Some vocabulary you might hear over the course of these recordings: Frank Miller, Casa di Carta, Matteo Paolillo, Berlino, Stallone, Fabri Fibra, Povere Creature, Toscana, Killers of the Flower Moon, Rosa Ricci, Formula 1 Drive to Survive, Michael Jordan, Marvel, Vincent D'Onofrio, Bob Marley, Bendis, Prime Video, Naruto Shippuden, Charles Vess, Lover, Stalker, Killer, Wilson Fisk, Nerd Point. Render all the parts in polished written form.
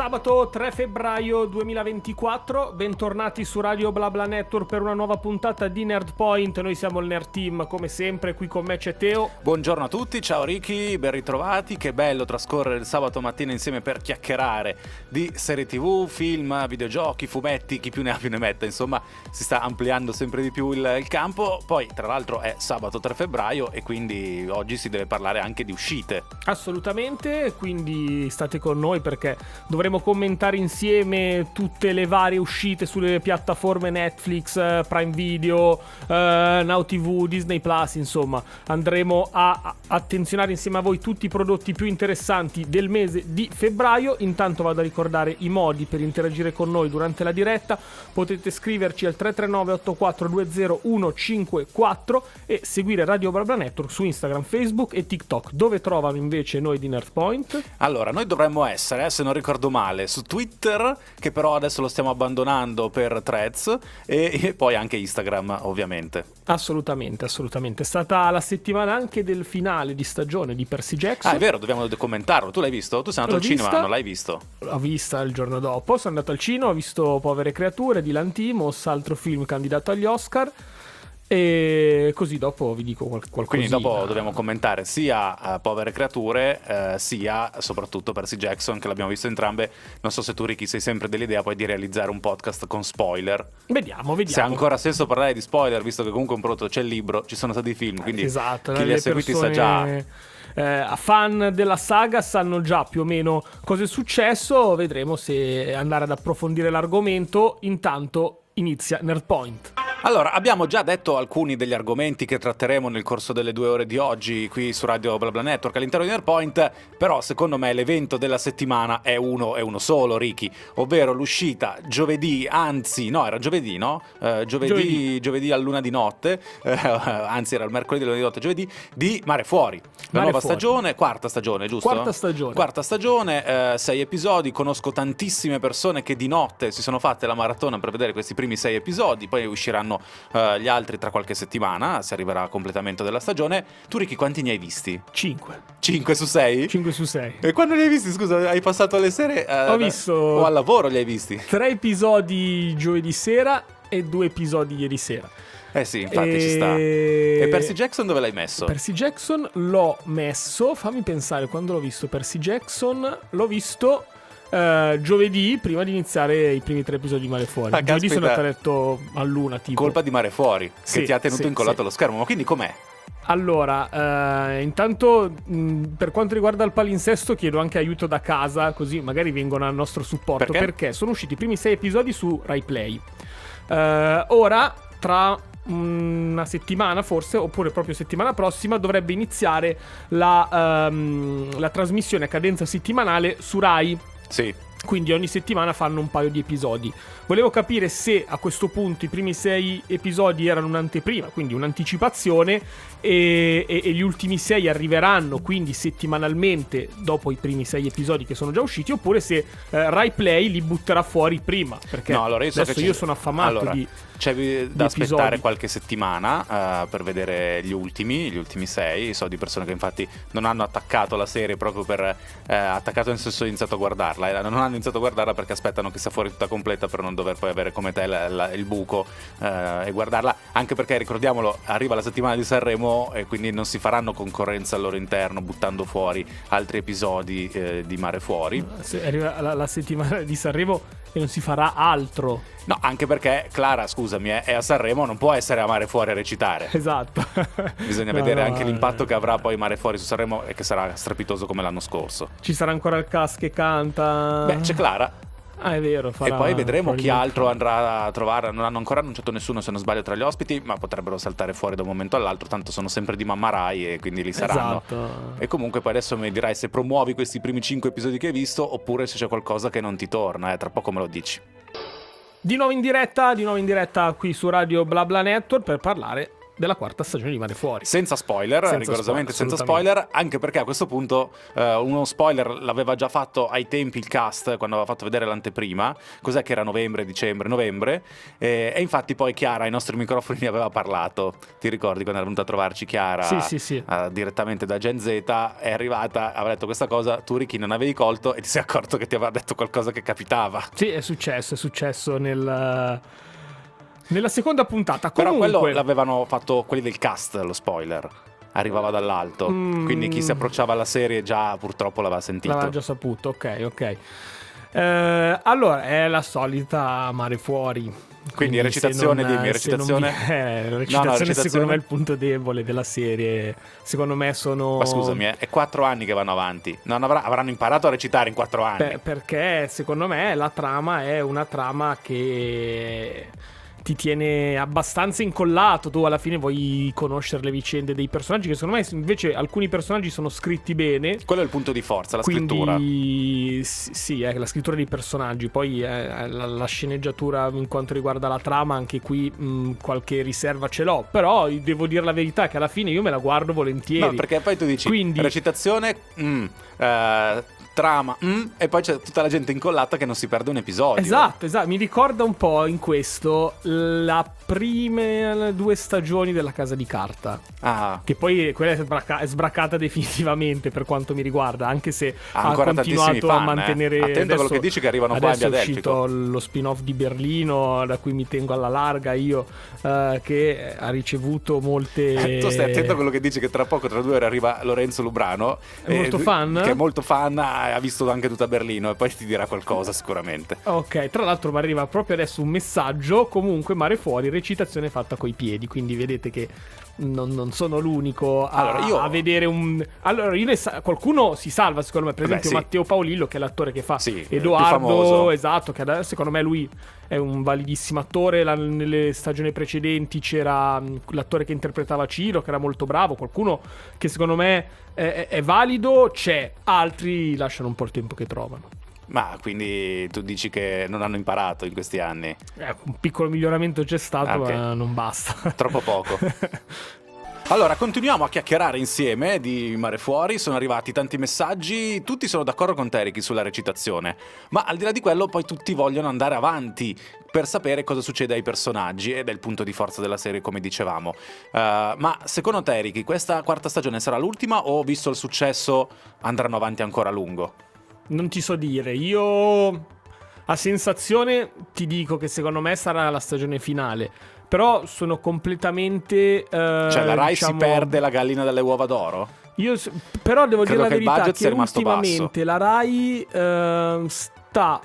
Sabato 3 febbraio 2024, bentornati su Radio Bla Bla Network per una nuova puntata di Nerd Point. Noi siamo il Nerd Team, come sempre, qui con me c'è Teo. Buongiorno a tutti, ciao Ricky, ben ritrovati. Che bello trascorrere il sabato mattina insieme per chiacchierare di serie TV, film, videogiochi, fumetti, chi più ne ha più ne metta. Insomma, si sta ampliando sempre di più il campo. Poi, tra l'altro, è sabato 3 febbraio e quindi oggi si deve parlare anche di uscite. Assolutamente, quindi state con noi perché dovremo commentare insieme tutte le varie uscite sulle piattaforme Netflix, Prime Video, Now TV, Disney Plus, insomma. Andremo a attenzionare insieme a voi tutti i prodotti più interessanti del mese di febbraio. Intanto vado a ricordare i modi per interagire con noi durante la diretta. Potete scriverci al 339-8420154 e seguire Radio Bla Bla Network su Instagram, Facebook e TikTok. Dove trovano invece noi di Nerd Point? Allora, noi dovremmo essere, se non ricordo male, su Twitter, che però adesso lo stiamo abbandonando per Threads, e poi anche Instagram, ovviamente. Assolutamente, assolutamente. È stata la settimana anche del finale di stagione di Percy Jackson. Ah, è vero, dobbiamo commentarlo. Tu l'hai visto? Tu sei andato al cinema, non l'hai visto? L'ho vista il giorno dopo, sono andato al cinema, ho visto Povere Creature di Lanthimos, altro film candidato agli Oscar. E così dopo vi dico qualcosina. Quindi dopo dobbiamo commentare sia Povere Creature sia soprattutto Percy Jackson, che l'abbiamo visto entrambe. Non so se tu, Ricky, sei sempre dell'idea poi di realizzare un podcast con spoiler. Vediamo se ha ancora senso parlare di spoiler, visto che comunque un prodotto c'è il libro, ci sono stati i film, quindi esatto, chi li ha seguiti sa già. Fan della saga sanno già più o meno cosa è successo. Vedremo se andare ad approfondire l'argomento. Intanto inizia Nerd Point. Allora, abbiamo già detto alcuni degli argomenti che tratteremo nel corso delle 2 ore di oggi qui su Radio Bla Bla Network all'interno di Nerdpoint, però secondo me l'evento della settimana è uno solo, Ricky, ovvero l'uscita giovedì a luna di notte, anzi era il mercoledì luna di notte, giovedì, di Mare Fuori, la nuova stagione, quarta stagione, giusto? Quarta stagione, 6 episodi, conosco tantissime persone che di notte si sono fatte la maratona per vedere questi primi 6 episodi, poi usciranno gli altri tra qualche settimana, se arriverà a completamento della stagione. Tu, Ricky, quanti ne hai visti? 5. 5 su 6? 5 su 6. E quando li hai visti, scusa, hai passato alle sere? Ho visto... O al lavoro li hai visti? 3 episodi giovedì sera e 2 episodi ieri sera. Eh sì, infatti ci sta. E Percy Jackson dove l'hai messo? Percy Jackson l'ho messo, fammi pensare, quando l'ho visto Percy Jackson, l'ho visto... giovedì, prima di iniziare i primi 3 episodi di Mare Fuori. Giovedì sono andato a letto all'una, tipo. Colpa di Mare Fuori, che sì, ti ha tenuto incollato allo schermo. Ma quindi com'è? Allora, intanto per quanto riguarda il palinsesto chiedo anche aiuto da casa, così magari vengono al nostro supporto. Perché sono usciti i primi 6 episodi su Rai Play. Ora, tra una settimana forse, oppure proprio settimana prossima, dovrebbe iniziare la trasmissione a cadenza settimanale su Rai. Sì. Quindi ogni settimana fanno un paio di episodi. Volevo capire se a questo punto i primi 6 episodi erano un'anteprima, quindi un'anticipazione, e gli ultimi 6 arriveranno quindi settimanalmente dopo i primi 6 episodi che sono già usciti, oppure se Rai Play li butterà fuori prima. Perché no, allora io sono affamato di... C'è da aspettare qualche settimana per vedere gli ultimi 6. So di persone che infatti non hanno attaccato la serie proprio per attaccato, nel senso, iniziato a guardarla, non hanno iniziato a guardarla perché aspettano che sia fuori tutta completa per non dover poi avere come te il buco e guardarla, anche perché, ricordiamolo, arriva la settimana di Sanremo e quindi non si faranno concorrenza al loro interno buttando fuori altri episodi di Mare Fuori. Se arriva la settimana di Sanremo e non si farà altro. No, anche perché Clara, scusami, è a Sanremo, non può essere a Mare Fuori a recitare. Esatto. Bisogna vedere anche l'impatto che avrà poi Mare Fuori su Sanremo, e che sarà strepitoso come l'anno scorso. Ci sarà ancora il cast che canta. Beh, c'è Clara. Ah, è vero. E poi vedremo chi altro andrà a trovare. Non hanno ancora annunciato nessuno, se non sbaglio, tra gli ospiti, ma potrebbero saltare fuori da un momento all'altro. Tanto sono sempre di mamma Rai e quindi li saranno. Esatto. E comunque poi adesso mi dirai se promuovi questi primi 5 episodi che hai visto, oppure se c'è qualcosa che non ti torna. Tra poco me lo dici. Di nuovo in diretta qui su Radio Bla Bla Network per parlare della quarta stagione di Mare Fuori. Senza spoiler, rigorosamente senza spoiler, anche perché a questo punto uno spoiler l'aveva già fatto ai tempi il cast, quando aveva fatto vedere l'anteprima, cos'è che era novembre, e infatti poi Chiara ai nostri microfoni ne aveva parlato, ti ricordi quando era venuta a trovarci Chiara? Sì. Direttamente da Gen Z, è arrivata, aveva detto questa cosa, tu Ricky non avevi colto e ti sei accorto che ti aveva detto qualcosa che capitava. Sì, è successo nella seconda puntata. Comunque... Però quello l'avevano fatto quelli del cast, lo spoiler arrivava dall'alto, quindi chi si approcciava alla serie già purtroppo l'aveva sentito, l'aveva già saputo. Ok. Allora è la solita Mare Fuori, quindi recitazione secondo me è il punto debole della serie, secondo me sono... Ma scusami, è 4 anni che vanno avanti, avranno imparato a recitare in 4 anni, perché secondo me la trama è una trama che ti tiene abbastanza incollato, tu alla fine vuoi conoscere le vicende dei personaggi, che secondo me invece alcuni personaggi sono scritti bene, quello è il punto di forza, la scrittura. Sì, la scrittura dei personaggi, poi la sceneggiatura in quanto riguarda la trama, anche qui qualche riserva ce l'ho, però devo dire la verità che alla fine io me la guardo volentieri. No, perché poi tu dici, quindi... recitazione, trama, e poi c'è tutta la gente incollata che non si perde un episodio. Esatto, mi ricorda un po' in questo la prime 2 stagioni della Casa di Carta, che poi quella è sbraccata definitivamente per quanto mi riguarda, anche se ha continuato a mantenere. Attento adesso, a quello che dici, che arrivano qua adesso è uscito lo spin-off di Berlino, da cui mi tengo alla larga io, che ha ricevuto molte... Tu stai attento a quello che dici, che tra poco, tra 2 ore arriva Lorenzo Lubrano, è molto fan, che è molto fan, ha visto anche tutta Berlino e poi ti dirà qualcosa sicuramente. Ok, tra l'altro mi arriva proprio adesso un messaggio, comunque Mare Fuori, recitazione fatta coi piedi, quindi vedete che non sono l'unico a vedere un... Allora, qualcuno si salva secondo me, per esempio Matteo Paolillo, che è l'attore che fa Edoardo, esatto, che secondo me lui è un validissimo attore, nelle stagioni precedenti c'era l'attore che interpretava Ciro, che era molto bravo, qualcuno che secondo me è valido, c'è, altri lasciano un po' il tempo che trovano. Ma quindi tu dici che non hanno imparato in questi anni? Un piccolo miglioramento c'è stato, okay, ma non basta. Troppo poco. Allora, continuiamo a chiacchierare insieme di Mare Fuori, sono arrivati tanti messaggi, tutti sono d'accordo con te, Ricky, sulla recitazione, ma al di là di quello poi tutti vogliono andare avanti per sapere cosa succede ai personaggi, ed è il punto di forza della serie, come dicevamo. Ma secondo te, Ricky, questa quarta stagione sarà l'ultima o, visto il successo, andranno avanti ancora a lungo? Non ti so dire, io a sensazione ti dico che secondo me sarà la stagione finale, però sono completamente... cioè la Rai, diciamo, si perde la gallina dalle uova d'oro? Io però devo dire la verità che ultimamente la Rai sta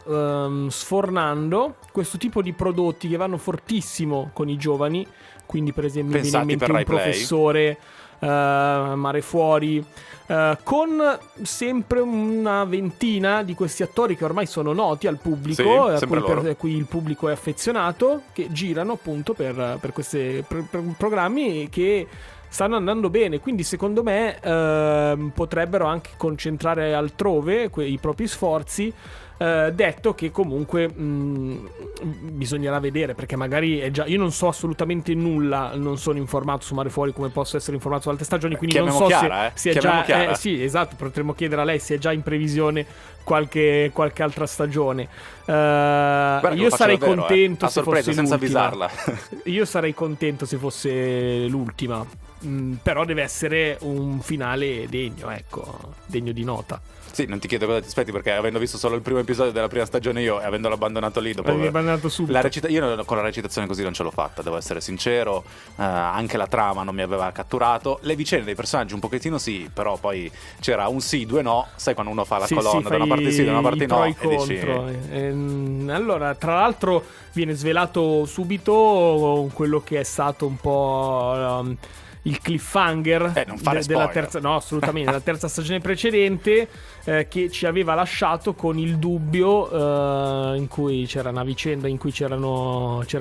sfornando questo tipo di prodotti che vanno fortissimo con i giovani, quindi per esempio pensati mi viene in mente un Rai professore... Mare Fuori, con sempre una ventina di questi attori che ormai sono noti al pubblico, a cui il pubblico è affezionato, che girano appunto per questi programmi che stanno andando bene, quindi secondo me potrebbero anche concentrare altrove i propri sforzi. Detto che comunque bisognerà vedere, perché magari è già... Io non so assolutamente nulla, non sono informato su Mare Fuori come posso essere informato su altre stagioni, quindi chiamiamo, non so, Chiara, se è già... sì, esatto, potremmo chiedere a lei se è già in previsione qualche altra stagione. Io sarei contento se fosse senza avvisarla. Io sarei contento se fosse l'ultima, però deve essere un finale degno, ecco, degno di nota. Sì, non ti chiedo cosa ti aspetti, perché avendo visto solo il primo episodio della prima stagione io, e avendolo abbandonato lì dopo, abbandonato subito. Io con la recitazione così non ce l'ho fatta, devo essere sincero, anche la trama non mi aveva catturato, le vicende dei personaggi un pochettino sì, però poi c'era un sì, 2 no, sai quando uno fa la colonna da una parte sì, da una parte no, e dici... allora, tra l'altro viene svelato subito quello che è stato un po' il cliffhanger della terza, no, assolutamente, della terza stagione precedente, che ci aveva lasciato con il dubbio, in cui c'era una vicenda in cui c'era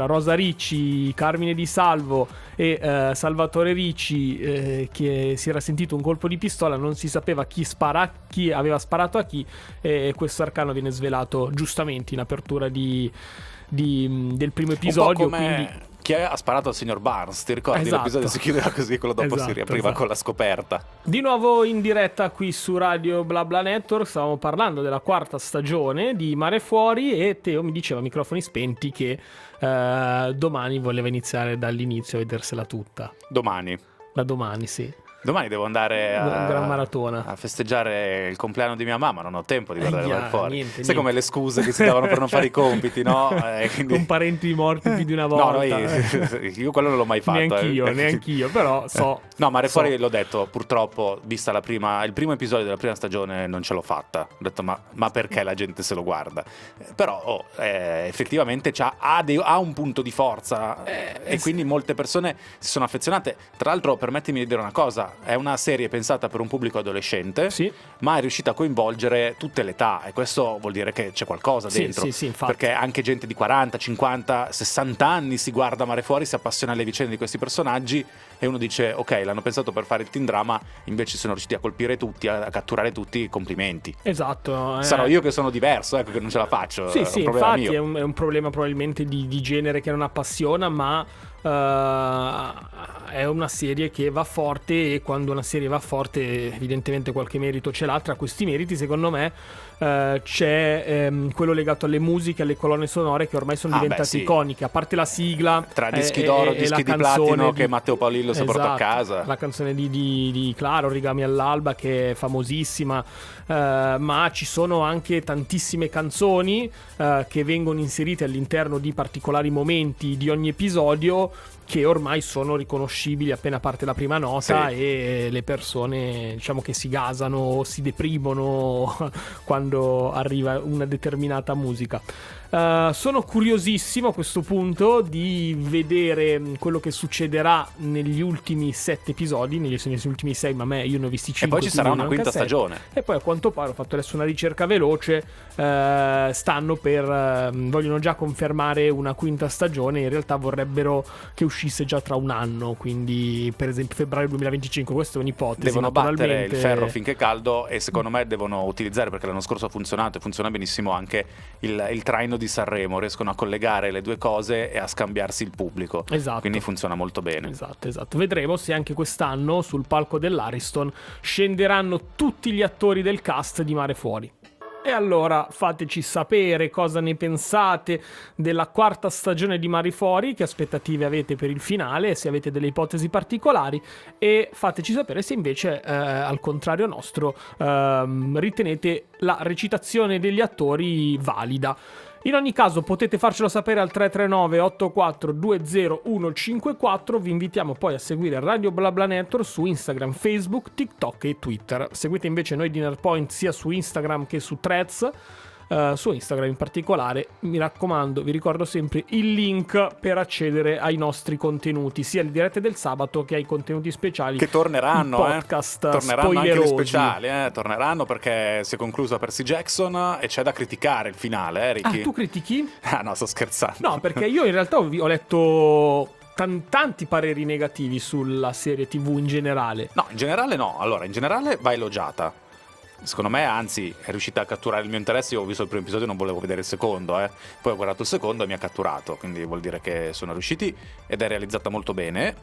Rosa Ricci, Carmine Di Salvo e Salvatore Ricci, che si era sentito un colpo di pistola, non si sapeva chi aveva sparato a chi, e questo arcano viene svelato giustamente in apertura del primo episodio, quindi... che ha sparato al signor Barnes, ti ricordi? Esatto. L'episodio si chiudeva così, quello dopo si riapriva con la scoperta. Di nuovo in diretta qui su Radio Bla Bla Network, stavamo parlando della quarta stagione di Mare Fuori e Teo mi diceva a microfoni spenti che domani voleva iniziare dall'inizio a vedersela tutta. Domani? Da domani, sì. Domani devo andare a gran maratona a festeggiare il compleanno di mia mamma, non ho tempo di guardare Mare Fuori. Sai come le scuse che si davano per non fare i compiti, no? Quindi... con parenti morti più di una volta. No, io quello non l'ho mai fatto. Neanch'io, neanch'io, però so. No, Mare Fuori l'ho detto, purtroppo, vista la prima, il primo episodio della prima stagione non ce l'ho fatta. Ho detto, ma perché la gente se lo guarda? Però effettivamente ha un punto di forza e quindi molte persone si sono affezionate. Tra l'altro, permettimi di dire una cosa. È una serie pensata per un pubblico adolescente, sì, ma è riuscita a coinvolgere tutte le età, e questo vuol dire che c'è qualcosa dentro, sì, perché anche gente di 40, 50, 60 anni si guarda Mare Fuori, si appassiona alle vicende di questi personaggi e uno dice ok, l'hanno pensato per fare il teen drama, invece sono riusciti a colpire tutti, a catturare tutti, complimenti. Esatto. Sarò io che sono diverso, ecco, che non ce la faccio. Sì, è un problema infatti mio. È un problema probabilmente di genere che non appassiona, ma è una serie che va forte, e quando una serie va forte evidentemente qualche merito ce l'ha. Tra questi meriti, secondo me, c'è quello legato alle musiche, alle colonne sonore, che ormai sono diventate iconiche. A parte la sigla, tra dischi d'oro, dischi di platino che Matteo Paolillo si porta a casa, la canzone di Clara, Origami all'alba, che è famosissima, ma ci sono anche tantissime canzoni che vengono inserite all'interno di particolari momenti di ogni episodio, che ormai sono riconoscibili appena parte la prima nota, sì, e le persone, diciamo, che si gasano o si deprimono quando arriva una determinata musica. Sono curiosissimo a questo punto di vedere quello che succederà negli ultimi 7 episodi, negli ultimi 6, ma io ne ho visti 5. E poi ci sarà una quinta stagione. E poi, a quanto pare, ho fatto adesso una ricerca veloce, vogliono già confermare una quinta stagione, in realtà vorrebbero che uscisse già tra un anno, quindi per esempio febbraio 2025, questa è un'ipotesi. Devono battere il ferro finché è caldo, e secondo me devono utilizzare, perché l'anno scorso ha funzionato e funziona benissimo anche il traino di Sanremo, riescono a collegare le due cose e a scambiarsi il pubblico. Esatto. Quindi funziona molto bene. Esatto. Vedremo se anche quest'anno sul palco dell'Ariston scenderanno tutti gli attori del cast di Mare Fuori. E allora fateci sapere cosa ne pensate della quarta stagione di Mare Fuori, che aspettative avete per il finale, se avete delle ipotesi particolari, e fateci sapere se invece al contrario nostro ritenete la recitazione degli attori valida. In ogni caso potete farcelo sapere al 339-8420-154. Vi invitiamo poi a seguire Radio Bla Bla Network su Instagram, Facebook, TikTok e Twitter. Seguite invece noi di Nerd Point sia su Instagram che su Threads. Su Instagram in particolare, mi raccomando, vi ricordo sempre il link per accedere ai nostri contenuti, sia alle dirette del sabato che ai contenuti speciali che torneranno, podcast torneranno anche gli speciali, torneranno, perché si è conclusa Percy Jackson e c'è da criticare il finale, Ricky. Ah, tu critichi? Ah no, sto scherzando. No, perché io in realtà ho letto tanti pareri negativi sulla serie TV in generale. No, in generale no, allora in generale va elogiata. Secondo me, anzi, è riuscita a catturare il mio interesse. Io ho visto il primo episodio e non volevo vedere il secondo, Poi ho guardato il secondo e mi ha catturato. Quindi vuol dire che sono riusciti, ed è realizzata molto bene.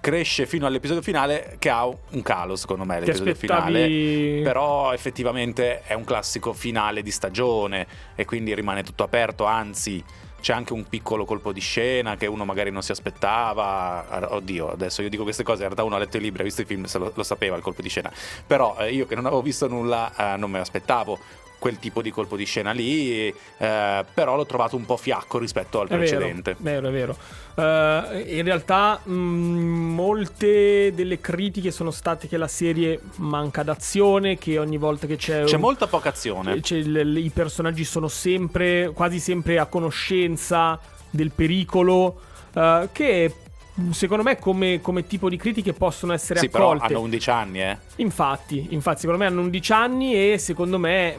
Cresce fino all'episodio finale, che ha un calo, secondo me, l'episodio finale. Però effettivamente è un classico finale di stagione, e quindi rimane tutto aperto, anzi c'è anche un piccolo colpo di scena che uno magari non si aspettava. Oddio, adesso io dico queste cose, in realtà uno ha letto i libri, ha visto i film, lo sapeva il colpo di scena, però io che non avevo visto nulla non me l'aspettavo quel tipo di colpo di scena lì, però l'ho trovato un po' fiacco rispetto al precedente. È vero. In realtà molte delle critiche sono state che la serie manca d'azione, che ogni volta che c'è molta poca azione, i personaggi sono sempre, quasi sempre, a conoscenza del pericolo, che secondo me come tipo di critiche possono essere accolte. Però hanno 11 anni, Infatti secondo me hanno 11 anni, e secondo me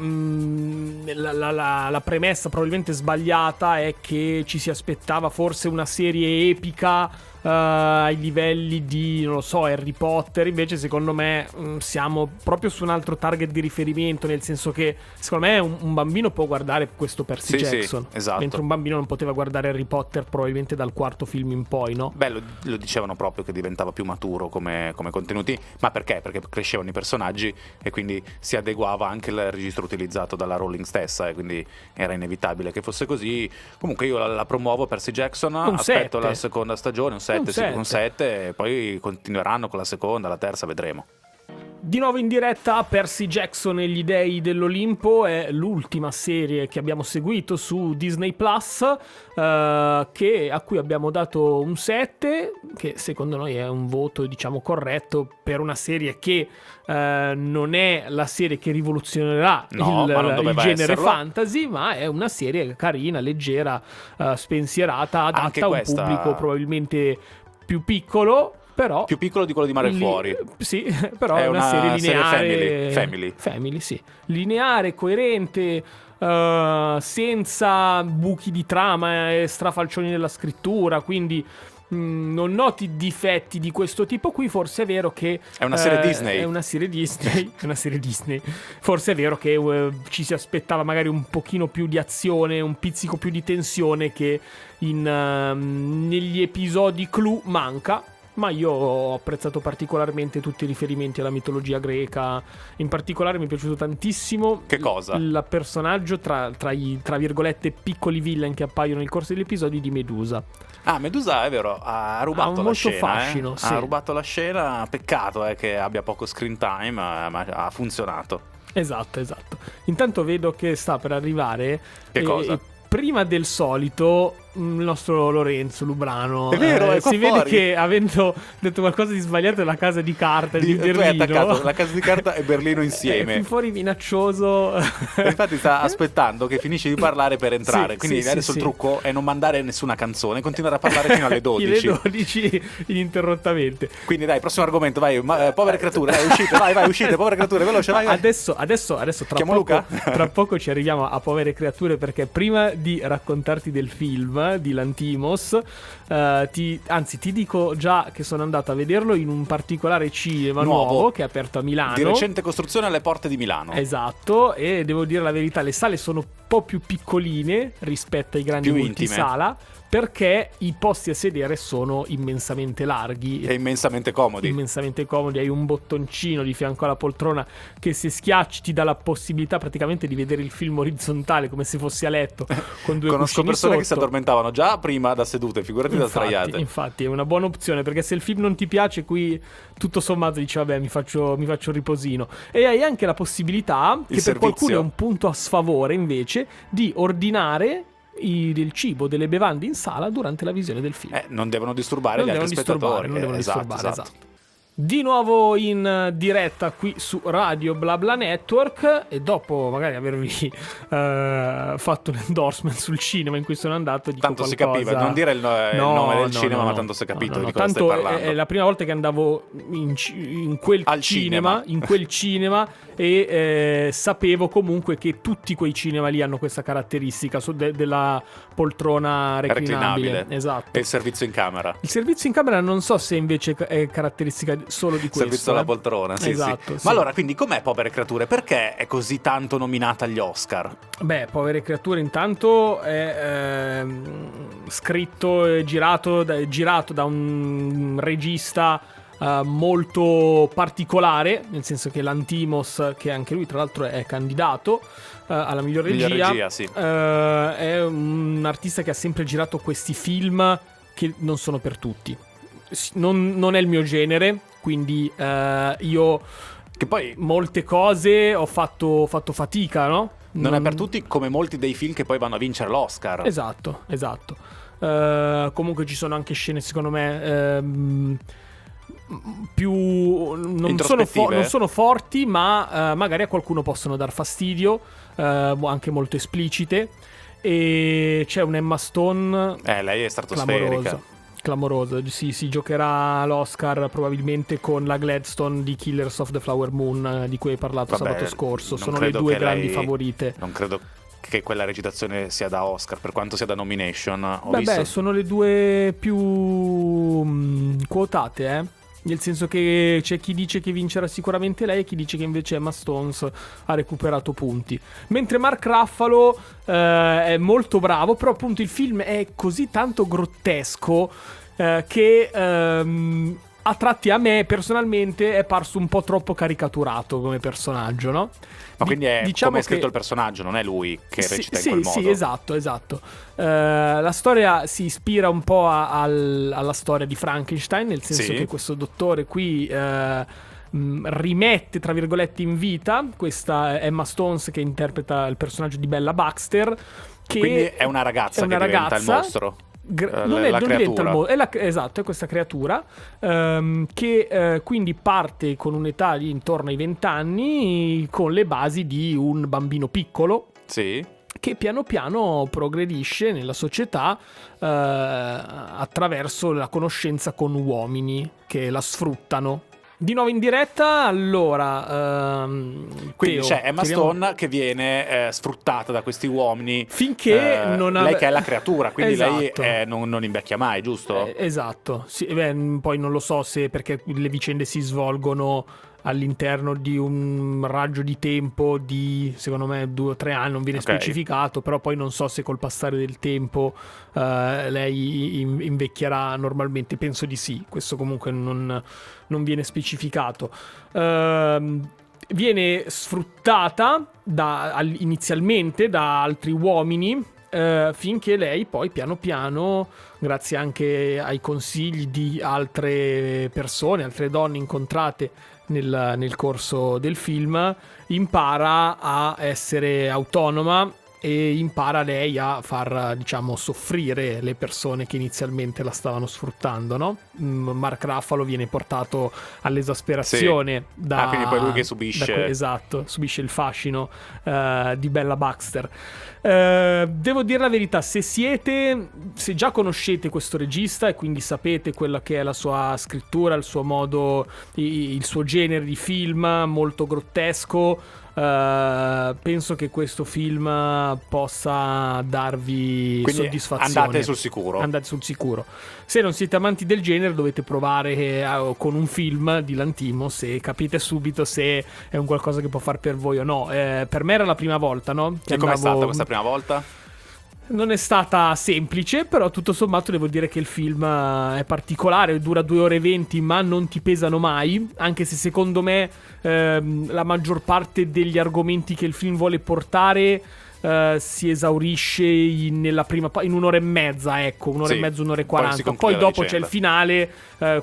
la premessa probabilmente sbagliata è che ci si aspettava forse una serie epica ai livelli di, non lo so, Harry Potter. Invece secondo me siamo proprio su un altro target di riferimento, nel senso che secondo me un bambino può guardare questo Percy Jackson, sì, esatto. Mentre un bambino non poteva guardare Harry Potter probabilmente dal quarto film in poi, no? Beh, lo dicevano proprio che diventava più maturo come contenuti, ma perché? Perché crescevano i personaggi e quindi si adeguava anche il registro utilizzato dalla Rowling stessa, e quindi era inevitabile che fosse così. Comunque io la promuovo Percy Jackson, aspetto la seconda stagione, un 7, e poi continueranno con la seconda, la terza, vedremo. Di nuovo in diretta Percy Jackson e gli dei dell'Olimpo è l'ultima serie che abbiamo seguito su Disney Plus, a cui abbiamo dato un 7, che secondo noi è un voto, diciamo, corretto per una serie che non è la serie che rivoluzionerà il genere fantasy, ma è una serie carina, leggera, spensierata, adatta anche a un pubblico probabilmente più piccolo. Però, più piccolo di quello di Mare Fuori. Sì, però è una serie lineare, serie family, sì. Lineare, coerente, senza buchi di trama e strafalcioni nella scrittura, quindi non noti difetti di questo tipo qui. Forse è vero che è una serie Disney. Forse è vero che ci si aspettava magari un pochino più di azione, un pizzico più di tensione che negli episodi clou manca. Ma io ho apprezzato particolarmente tutti i riferimenti alla mitologia greca. In particolare mi è piaciuto tantissimo il personaggio tra i, tra virgolette, piccoli villain che appaiono nel corso degli episodi di Medusa. Ah, Medusa, è vero, ha rubato la scena. Fascino, sì. Ha rubato la scena, peccato che abbia poco screen time, ma ha funzionato. Esatto. Intanto vedo che sta per arrivare. E prima del solito il nostro Lorenzo Lubrano, è vero, è si vede fuori. Che avendo detto qualcosa di sbagliato, la Casa di Carta di Berlino, la Casa di Carta e Berlino insieme, è fuori minaccioso, infatti sta aspettando che finisci di parlare per entrare, quindi adesso il trucco è non mandare nessuna canzone, continuare a parlare fino alle 12 ininterrottamente. Quindi dai, prossimo argomento, vai. Povere creature, uscite povere creature, veloce, vai. adesso tra poco ci arriviamo a povere creature, perché prima di raccontarti del film di Lanthimos, ti dico già che sono andato a vederlo in un particolare cinema nuovo che è aperto a Milano, di recente costruzione, alle porte di Milano, esatto. E devo dire la verità, le sale sono un po' più piccoline rispetto ai grandi multisala, perché i posti a sedere sono immensamente larghi e immensamente comodi. Hai un bottoncino di fianco alla poltrona che, se schiacci, ti dà la possibilità praticamente di vedere il film orizzontale come se fossi a letto, con due Conosco persone sotto. Che si addormentavano già prima da sedute, figurati da sdraiate. Infatti è una buona opzione, perché se il film non ti piace, qui tutto sommato dici vabbè, mi faccio un riposino. E hai anche la possibilità, che per qualcuno è un punto a sfavore invece, di ordinare del cibo, delle bevande in sala durante la visione del film. Non devono disturbare gli altri spettatori. Non devono disturbare, esatto. Di nuovo in diretta qui su Radio Bla Bla Network, e dopo magari avervi fatto un endorsement sul cinema in cui sono andato, dico tanto qualcosa. Si capiva, non dire il nome del cinema. Ma tanto si è capito di cosa stai parlando. Tanto è la prima volta che andavo in quel cinema e sapevo comunque che tutti quei cinema lì hanno questa caratteristica della poltrona reclinabile. Esatto. E il servizio in camera. Il servizio in camera non so se invece è caratteristica solo di questo servizio alla poltrona, esatto. Sì. Ma allora, quindi, com'è Povere Creature? Perché è così tanto nominata agli Oscar? Beh, Povere Creature intanto è scritto e girato da un regista molto particolare, nel senso che Lanthimos, che anche lui tra l'altro è candidato alla miglior regia sì. È un artista che ha sempre girato questi film che non sono per tutti. Non è il mio genere, quindi io, che poi molte cose ho fatto fatica, no? Non è per tutti, come molti dei film che poi vanno a vincere l'Oscar. Esatto. Comunque ci sono anche scene, secondo me, più non sono forti, ma magari a qualcuno possono dar fastidio, anche molto esplicite. E c'è un Emma Stone, lei è stratosferica, clamoroso. Si giocherà l'Oscar probabilmente con la Gladstone di Killers of the Flower Moon, di cui hai parlato sabato scorso. Sono le due grandi favorite. Non credo che quella recitazione sia da Oscar, per quanto sia da nomination. Beh, sono le due più quotate, nel senso che c'è chi dice che vincerà sicuramente lei e chi dice che invece Emma Stone ha recuperato punti, mentre Mark Ruffalo è molto bravo, però appunto il film è così tanto grottesco che a tratti a me personalmente è parso un po' troppo caricaturato come personaggio, no? Ma quindi è diciamo come è scritto che... il personaggio, non è lui che recita in quel modo. Sì, esatto. La storia si ispira un po' alla storia di Frankenstein, nel senso che questo dottore qui rimette, tra virgolette, in vita questa Emma Stone che interpreta il personaggio di Bella Baxter, che quindi è una ragazza diventa il mostro. È questa creatura che quindi parte con un'età lì intorno ai 20 anni, con le basi di un bambino piccolo che piano piano progredisce nella società attraverso la conoscenza con uomini che la sfruttano. Di nuovo in diretta, allora quindi Teo, c'è Emma Stone che viene sfruttata da questi uomini finché non lei che è la creatura, quindi lei non invecchia mai, giusto? Esatto, sì, poi non lo so se perché le vicende si svolgono all'interno di un raggio di tempo di, secondo me, 2 o 3 anni, non viene specificato, però poi non so se col passare del tempo lei invecchierà normalmente, penso di sì, questo comunque non viene specificato. Viene sfruttata inizialmente da altri uomini, finché lei poi piano piano, grazie anche ai consigli di altre persone, altre donne incontrate nel corso del film, impara a essere autonoma e impara lei a far, diciamo, soffrire le persone che inizialmente la stavano sfruttando, no? Mark Ruffalo viene portato all'esasperazione da quindi poi lui che subisce subisce il fascino di Bella Baxter. Devo dire la verità, se già conoscete questo regista e quindi sapete quella che è la sua scrittura, il suo modo, il suo genere di film molto grottesco, penso che questo film possa darvi quindi soddisfazione. Andate sul sicuro. Se non siete amanti del genere, dovete provare con un film di Lanthimos e capite subito se è un qualcosa che può far per voi o no. Per me era la prima volta, no? E com'è stata questa prima volta? Non è stata semplice, però tutto sommato devo dire che il film è particolare, dura 2 ore e 20, ma non ti pesano mai, anche se secondo me la maggior parte degli argomenti che il film vuole portare si esaurisce in 1 ora e mezza, ecco, 1 ora e mezza, 1 ora e 40, poi dopo c'è il finale,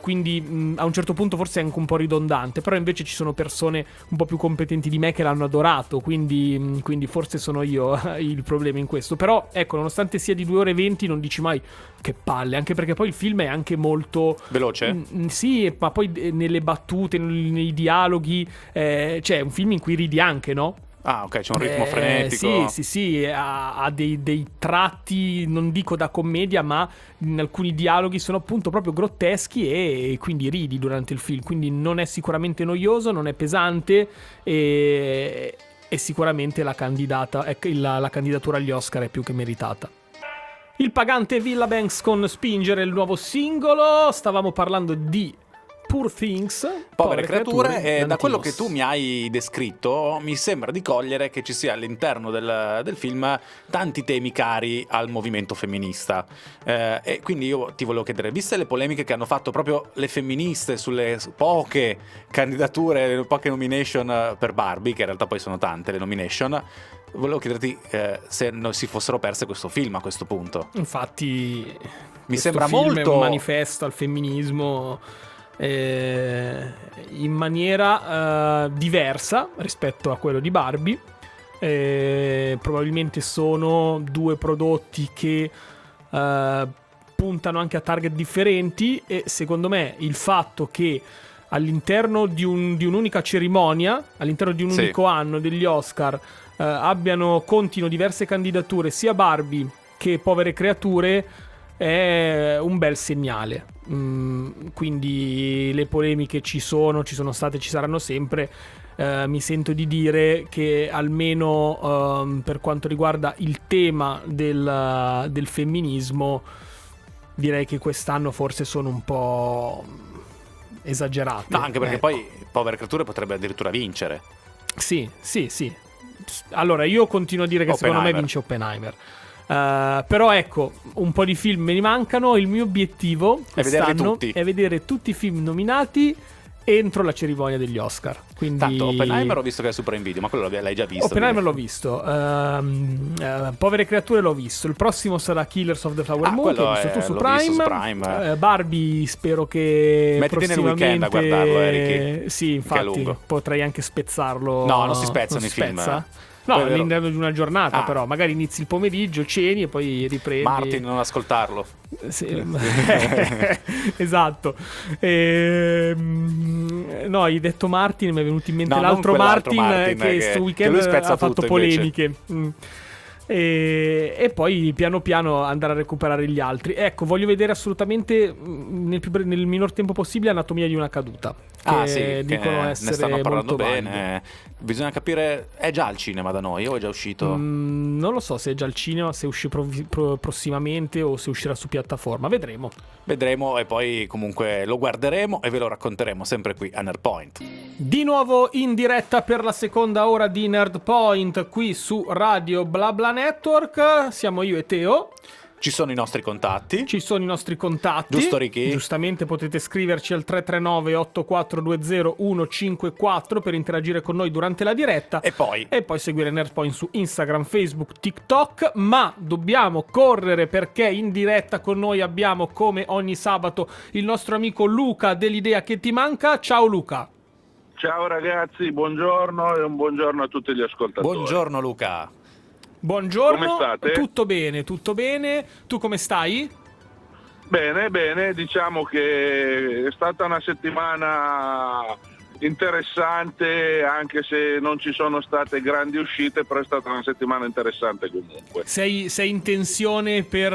quindi a un certo punto forse è anche un po' ridondante, però invece ci sono persone un po' più competenti di me che l'hanno adorato, quindi forse sono io il problema in questo, però ecco, nonostante sia di 2 ore e 20 non dici mai che palle, anche perché poi il film è anche molto veloce, sì, ma poi nelle battute, nei dialoghi, cioè è un film in cui ridi anche, no? Ah, ok, c'è un ritmo frenetico. Sì, ha dei tratti, non dico da commedia, ma in alcuni dialoghi sono appunto proprio grotteschi e quindi ridi durante il film. Quindi non è sicuramente noioso, non è pesante e è sicuramente la candidatura agli Oscar è più che meritata. Il pagante Villabanks con Spingere, il nuovo singolo. Stavamo parlando di Poor Things, Povere Creature, e da quello che tu mi hai descritto mi sembra di cogliere che ci sia all'interno del film tanti temi cari al movimento femminista, e quindi io ti volevo chiedere, viste le polemiche che hanno fatto proprio le femministe sulle poche candidature, le poche nomination per Barbie, che in realtà poi sono tante le nomination, volevo chiederti se non si fossero perse questo film a questo punto. Infatti mi sembra molto... è un manifesto al femminismo in maniera diversa rispetto a quello di Barbie. Probabilmente sono 2 prodotti che puntano anche a target differenti, e secondo me il fatto che all'interno di un'unica cerimonia, all'interno di un unico anno degli Oscar, continuino diverse candidature sia Barbie che Povere Creature è un bel segnale. Quindi le polemiche ci sono state, ci saranno sempre, mi sento di dire che almeno per quanto riguarda il tema del femminismo, direi che quest'anno forse sono un po' esagerate. No, anche perché poi Povere Creature potrebbe addirittura vincere. Sì. Allora, io continuo a dire che secondo me vince Oppenheimer. Però ecco, un po' di film me ne mancano. Il mio obiettivo quest'anno è vedere tutti i film nominati entro la cerimonia degli Oscar. Quindi... Tanto Oppenheimer ho visto che è su Prime Video, ma quello l'hai già visto. Oppenheimer l'ho visto, Povere Creature l'ho visto. Il prossimo sarà Killers of the Flower Moon, che ho visto tu su Prime. Barbie spero che mettiti nel weekend a guardarlo, Ricky. Sì, infatti potrei anche spezzarlo. No, non si spezzano i film. No, all'interno di una giornata, però magari inizi il pomeriggio, ceni e poi riprendi. Martin, non ascoltarlo. Sì. Esatto. No, hai detto Martin, mi è venuto in mente l'altro Martin che sto weekend ha fatto polemiche. E poi piano piano andare a recuperare gli altri. Ecco, voglio vedere assolutamente nel minor tempo possibile Anatomia di una caduta, che dicono essere, ne stanno parlando molto bene. Bisogna capire, è già al cinema da noi o è già uscito? Non lo so se è già al cinema, se uscirà prossimamente o se uscirà su piattaforma. Vedremo e poi comunque lo guarderemo e ve lo racconteremo sempre qui a Nerd Point. Di nuovo in diretta per la seconda ora di Nerd Point qui su Radio Bla Bla Network. Siamo io e Teo. Ci sono i nostri contatti. Giusto, Ricky? Giustamente potete scriverci al 339-8420-154 per interagire con noi durante la diretta. E poi seguire Nerdpoint su Instagram, Facebook, TikTok. Ma dobbiamo correre perché in diretta con noi abbiamo, come ogni sabato, il nostro amico Luca dell'Idea che ti manca. Ciao Luca. Ciao ragazzi, buongiorno e un buongiorno a tutti gli ascoltatori. Buongiorno Luca. Buongiorno, come state? Tutto bene. Tu come stai? Bene, diciamo che è stata una settimana interessante, anche se non ci sono state grandi uscite, però è stata una settimana interessante comunque. Sei in tensione per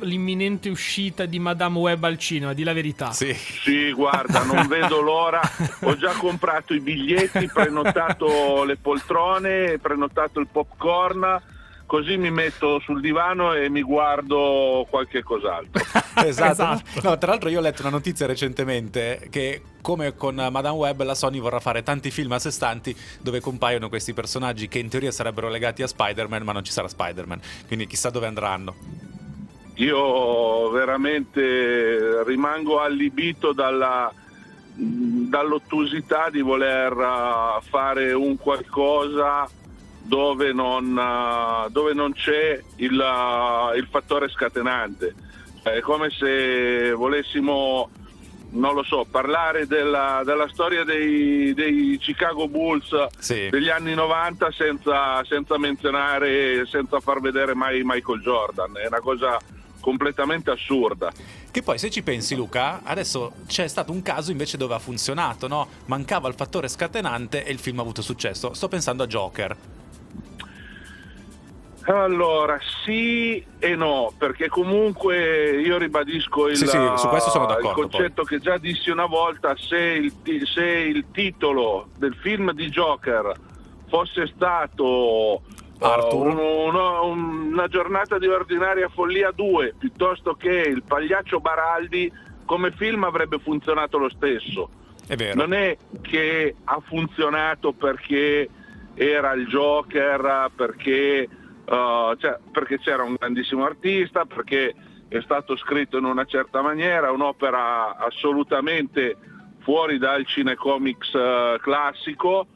l'imminente uscita di Madame Web al cinema, di la verità. Sì, guarda, non vedo l'ora. Ho già comprato i biglietti, prenotato le poltrone, prenotato il popcorn. Così mi metto sul divano e mi guardo qualche cos'altro. Esatto. No, tra l'altro io ho letto una notizia recentemente che, come con Madame Web, la Sony vorrà fare tanti film a sé stanti dove compaiono questi personaggi che in teoria sarebbero legati a Spider-Man, ma non ci sarà Spider-Man, quindi chissà dove andranno. Io veramente rimango allibito dall'ottusità di voler fare un qualcosa dove non c'è il fattore scatenante. È come se volessimo, non lo so, parlare della storia dei Chicago Bulls degli anni 90 senza menzionare, senza far vedere mai Michael Jordan. È una cosa completamente assurda. Che poi, se ci pensi Luca, adesso c'è stato un caso invece dove ha funzionato, no? Mancava il fattore scatenante e il film ha avuto successo. Sto pensando a Joker. Allora, sì e no, perché comunque io ribadisco su questo sono d'accordo, il concetto poi, che già dissi una volta: se il titolo del film di Joker fosse stato una giornata di ordinaria follia 2 piuttosto che il pagliaccio Baraldi, come film avrebbe funzionato lo stesso. È vero. Non è che ha funzionato perché era il Joker, perché c'era un grandissimo artista, perché è stato scritto in una certa maniera, un'opera assolutamente fuori dal cinecomics classico,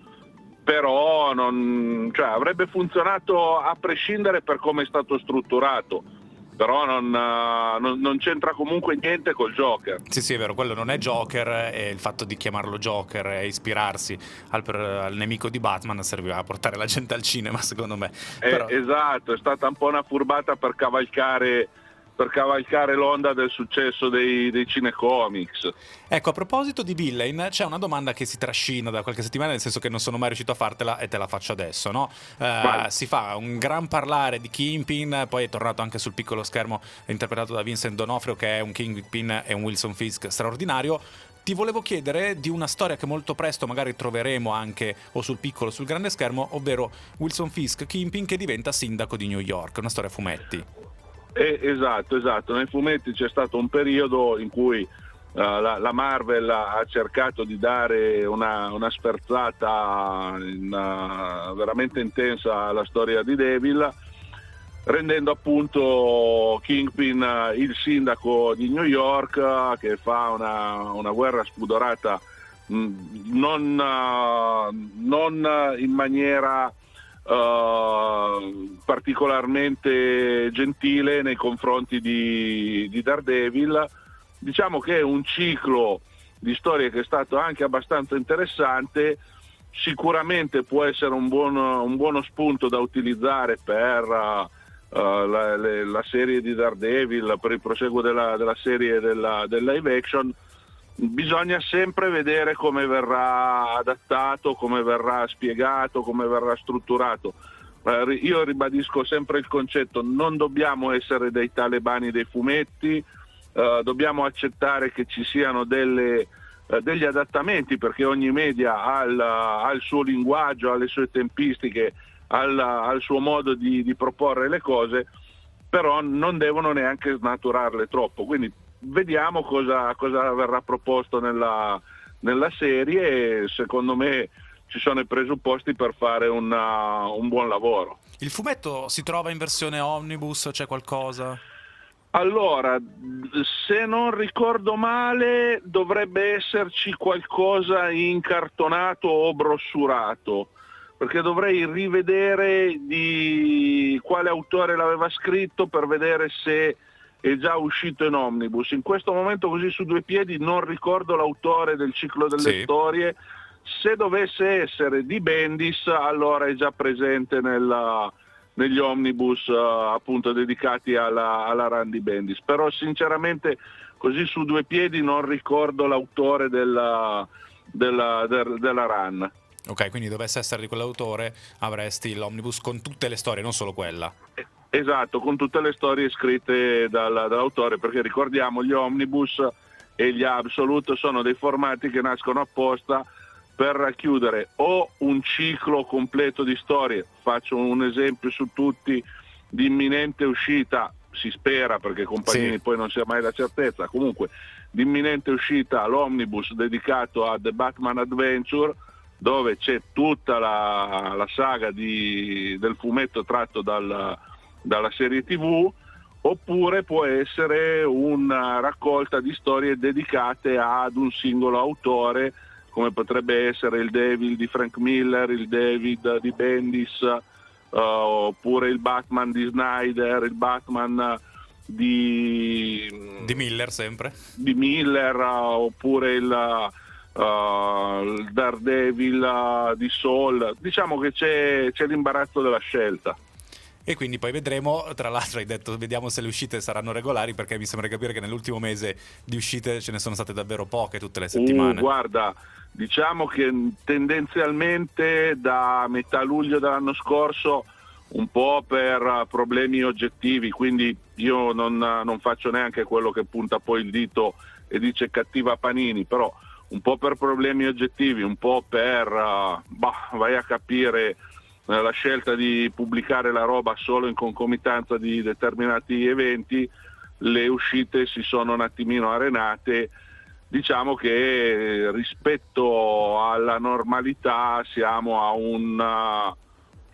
però avrebbe funzionato a prescindere per come è stato strutturato, però non c'entra comunque niente col Joker. Sì, è vero, quello non è Joker, e il fatto di chiamarlo Joker e ispirarsi al nemico di Batman serviva a portare la gente al cinema, secondo me. Però... Esatto, è stata un po' una furbata per cavalcare l'onda del successo dei cinecomics. Ecco, a proposito di villain, c'è una domanda che si trascina da qualche settimana, nel senso che non sono mai riuscito a fartela e te la faccio adesso, no? Si fa un gran parlare di Kingpin, poi è tornato anche sul piccolo schermo, interpretato da Vincent D'Onofrio, che è un Kingpin e un Wilson Fisk straordinario. Ti volevo chiedere di una storia che molto presto magari troveremo anche o sul piccolo o sul grande schermo, ovvero Wilson Fisk, Kingpin, che diventa sindaco di New York, una storia a fumetti. Esatto, nei fumetti c'è stato un periodo in cui la Marvel ha cercato di dare una sferzata veramente intensa alla storia di Devil, rendendo appunto Kingpin il sindaco di New York, che fa una guerra spudorata, non in maniera particolarmente gentile nei confronti di Daredevil. Diciamo che è un ciclo di storie che è stato anche abbastanza interessante. Sicuramente può essere un buono spunto da utilizzare per la serie di Daredevil, per il proseguo della serie del live action. Bisogna sempre vedere come verrà adattato, come verrà spiegato, come verrà strutturato. Io ribadisco sempre il concetto: non dobbiamo essere dei talebani dei fumetti, dobbiamo accettare che ci siano degli adattamenti, perché ogni media ha il suo linguaggio, ha le sue tempistiche, al suo modo di proporre le cose, però non devono neanche snaturarle troppo. Quindi vediamo cosa verrà proposto nella serie, e secondo me ci sono i presupposti per fare un buon lavoro. Il fumetto si trova in versione omnibus, c'è qualcosa? Allora, se non ricordo male, dovrebbe esserci qualcosa in cartonato o brossurato, perché dovrei rivedere di quale autore l'aveva scritto per vedere se è già uscito in omnibus. In questo momento, così su due piedi, non ricordo l'autore del ciclo delle storie. Se dovesse essere di Bendis, allora è già presente negli omnibus appunto dedicati alla run di Bendis. Però sinceramente, così su due piedi, non ricordo l'autore della run. Ok, quindi dovesse essere di quell'autore, avresti l'omnibus con tutte le storie, non solo quella. Esatto, con tutte le storie scritte dall'autore, perché ricordiamo, gli omnibus e gli absolute sono dei formati che nascono apposta per racchiudere o un ciclo completo di storie. Faccio un esempio su tutti di imminente uscita, si spera, perché Compagnini poi non si ha mai la certezza, comunque di imminente uscita l'omnibus dedicato a The Batman Adventure, dove c'è tutta la saga del fumetto tratto dalla serie TV, oppure può essere una raccolta di storie dedicate ad un singolo autore, come potrebbe essere il Devil di Frank Miller, il Daredevil di Bendis, oppure il Batman di Snyder, il Batman di Miller sempre, oppure il Daredevil di Saul. Diciamo che c'è l'imbarazzo della scelta. E quindi poi vedremo, tra l'altro hai detto vediamo se le uscite saranno regolari, perché mi sembra capire che nell'ultimo mese di uscite ce ne sono state davvero poche tutte le settimane. Guarda, diciamo che tendenzialmente da metà luglio dell'anno scorso, un po' per problemi oggettivi, quindi io non faccio neanche quello che punta poi il dito e dice cattiva Panini, però un po' per problemi oggettivi, un po' per vai a capire la scelta di pubblicare la roba solo in concomitanza di determinati eventi, le uscite si sono un attimino arenate. Diciamo che rispetto alla normalità siamo a un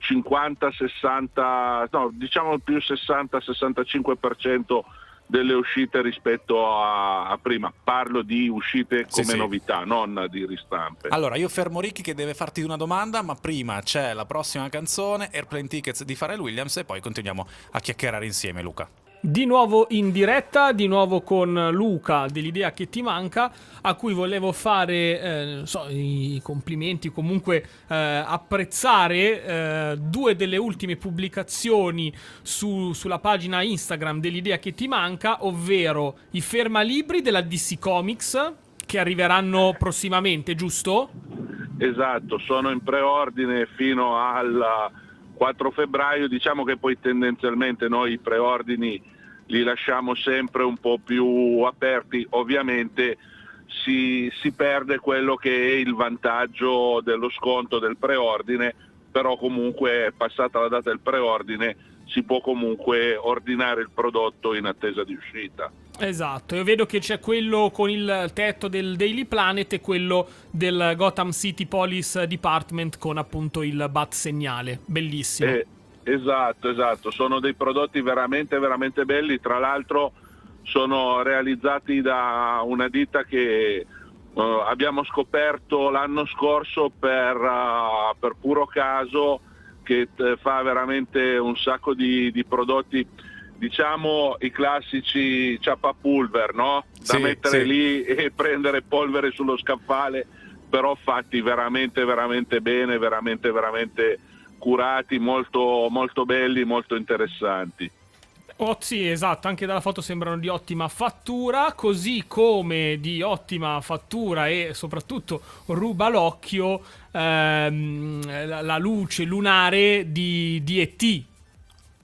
50-60, no, diciamo più 60-65% delle uscite rispetto a prima. Parlo di uscite come novità, non di ristampe. Allora, io fermo Ricky che deve farti una domanda, ma prima c'è la prossima canzone, Airplane Tickets di Pharrell Williams, e poi continuiamo a chiacchierare insieme, Luca. Di nuovo in diretta, di nuovo con Luca dell'Idea che ti manca, a cui volevo fare non so, i complimenti, comunque apprezzare due delle ultime pubblicazioni sulla pagina Instagram dell'Idea che ti manca, ovvero i fermalibri della DC Comics, che arriveranno prossimamente, giusto? Esatto, sono in preordine fino al 4 febbraio, diciamo che poi tendenzialmente noi i preordini li lasciamo sempre un po' più aperti, ovviamente si perde quello che è il vantaggio dello sconto del preordine, però comunque passata la data del preordine si può comunque ordinare il prodotto in attesa di uscita. Esatto, io vedo che c'è quello con il tetto del Daily Planet e quello del Gotham City Police Department con appunto il bat segnale, bellissimo. Esatto, sono dei prodotti veramente veramente belli, tra l'altro sono realizzati da una ditta che abbiamo scoperto l'anno scorso per puro caso, che fa veramente un sacco di prodotti, diciamo i classici ciappapulver, no? Da mettere lì e prendere polvere sullo scaffale, però fatti veramente veramente bene, veramente veramente curati, molto molto belli, molto interessanti. Oh sì, esatto, anche dalla foto sembrano di ottima fattura, così come di ottima fattura e soprattutto ruba l'occhio la luce lunare di E.T.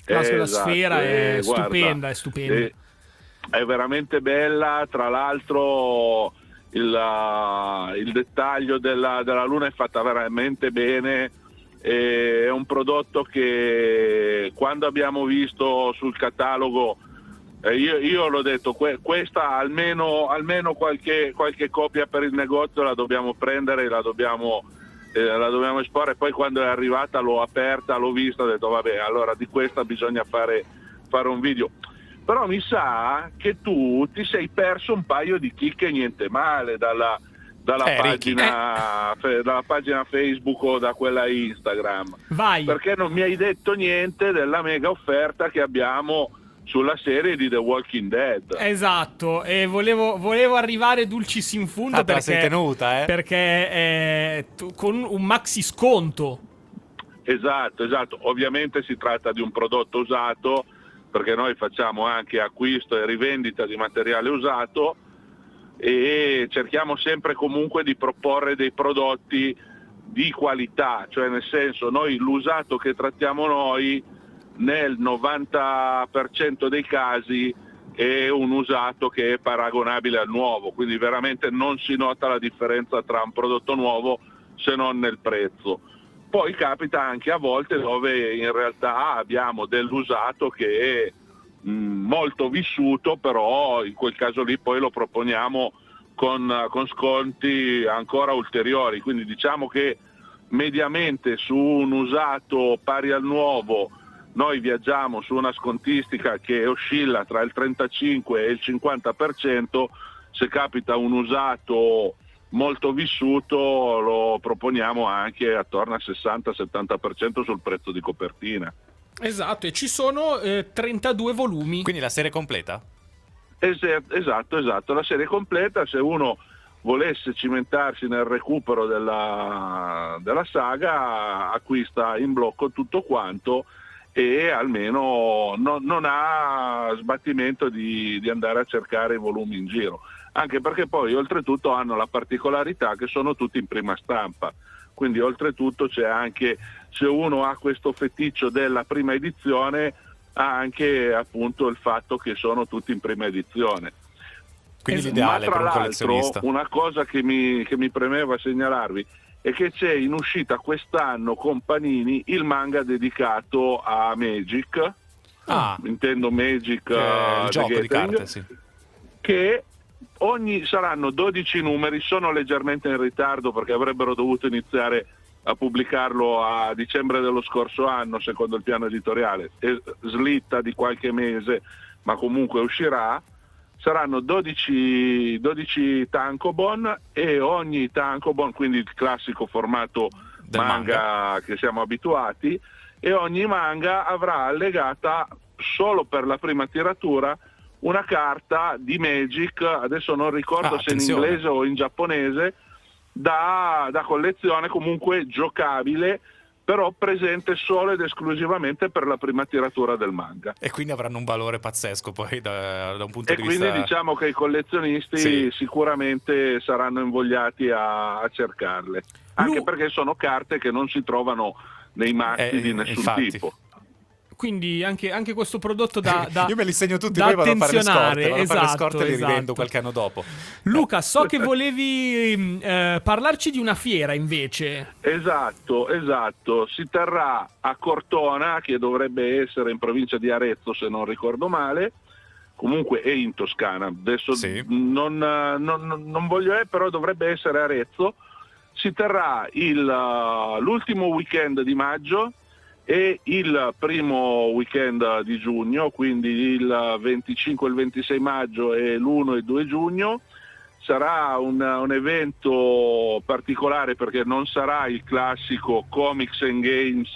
La sfera è stupenda, è stupenda. È veramente bella, tra l'altro il dettaglio della luna è fatta veramente bene. È un prodotto che quando abbiamo visto sul catalogo io l'ho detto, questa almeno qualche copia per il negozio la dobbiamo prendere, la dobbiamo esporre. Poi quando è arrivata l'ho aperta, l'ho vista, ho detto vabbè, allora di questa bisogna fare un video. Però mi sa che tu ti sei perso un paio di chicche niente male dalla pagina Facebook o da quella Instagram. Vai. Perché non mi hai detto niente della mega offerta che abbiamo sulla serie di The Walking Dead. Esatto, e volevo arrivare dulcis in fundo, perché la sei tenuta, eh? Perché con un maxi sconto. Esatto, ovviamente si tratta di un prodotto usato, perché noi facciamo anche acquisto e rivendita di materiale usato e cerchiamo sempre comunque di proporre dei prodotti di qualità, cioè nel senso, noi l'usato che trattiamo noi nel 90% dei casi è un usato che è paragonabile al nuovo, quindi veramente non si nota la differenza tra un prodotto nuovo se non nel prezzo. Poi capita anche a volte dove in realtà abbiamo dell'usato che è molto vissuto, però in quel caso lì poi lo proponiamo con sconti ancora ulteriori, quindi diciamo che mediamente su un usato pari al nuovo noi viaggiamo su una scontistica che oscilla tra il 35 e il 50%, se capita un usato molto vissuto lo proponiamo anche attorno al 60-70% sul prezzo di copertina. Esatto, e ci sono 32 volumi. Quindi la serie completa? Esatto, la serie completa. Se uno volesse cimentarsi nel recupero della saga, acquista in blocco tutto quanto e almeno non ha sbattimento di andare a cercare i volumi in giro. Anche perché poi oltretutto hanno la particolarità che sono tutti in prima stampa. Quindi oltretutto c'è anche, se uno ha questo feticcio della prima edizione, ha anche appunto il fatto che sono tutti in prima edizione. Quindi l'ideale per un collezionista. Una cosa che mi premeva segnalarvi è che c'è in uscita quest'anno con Panini il manga dedicato a Magic, intendo Magic il gioco di carte, sì. Che saranno 12 numeri, sono leggermente in ritardo perché avrebbero dovuto iniziare a pubblicarlo a dicembre dello scorso anno secondo il piano editoriale, slitta di qualche mese, ma comunque uscirà. Saranno 12 tankobon e ogni tankobon, quindi il classico formato manga che siamo abituati, e ogni manga avrà allegata solo per la prima tiratura una carta di Magic, adesso non ricordo se in inglese o in giapponese, da collezione, comunque giocabile, però presente solo ed esclusivamente per la prima tiratura del manga. E quindi avranno un valore pazzesco poi da un punto di vista. E quindi diciamo che i collezionisti sicuramente saranno invogliati a cercarle, anche perché sono carte che non si trovano nei marchi di nessun tipo. Quindi anche questo prodotto da io me li segno tutti, poi vado a fare le scorte, e li rivendo qualche anno dopo. Luca, so che volevi parlarci di una fiera invece. Esatto, si terrà a Cortona, che dovrebbe essere in provincia di Arezzo se non ricordo male, comunque è in Toscana, adesso sì. non voglio, però dovrebbe essere Arezzo. Si terrà l'ultimo weekend di maggio e il primo weekend di giugno, quindi il 25 e il 26 maggio e l'1 e il 2 giugno. Sarà un evento particolare perché non sarà il classico Comics and Games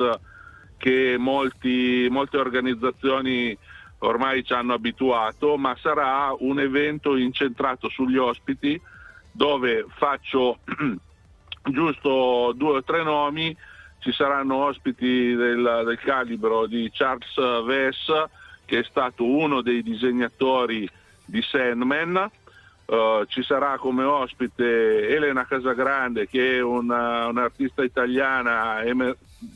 che molte organizzazioni ormai ci hanno abituato, ma sarà un evento incentrato sugli ospiti, dove faccio giusto 2 o 3 nomi. Ci saranno ospiti del calibro di Charles Vess, che è stato uno dei disegnatori di Sandman. Ci sarà come ospite Elena Casagrande, che è un'artista italiana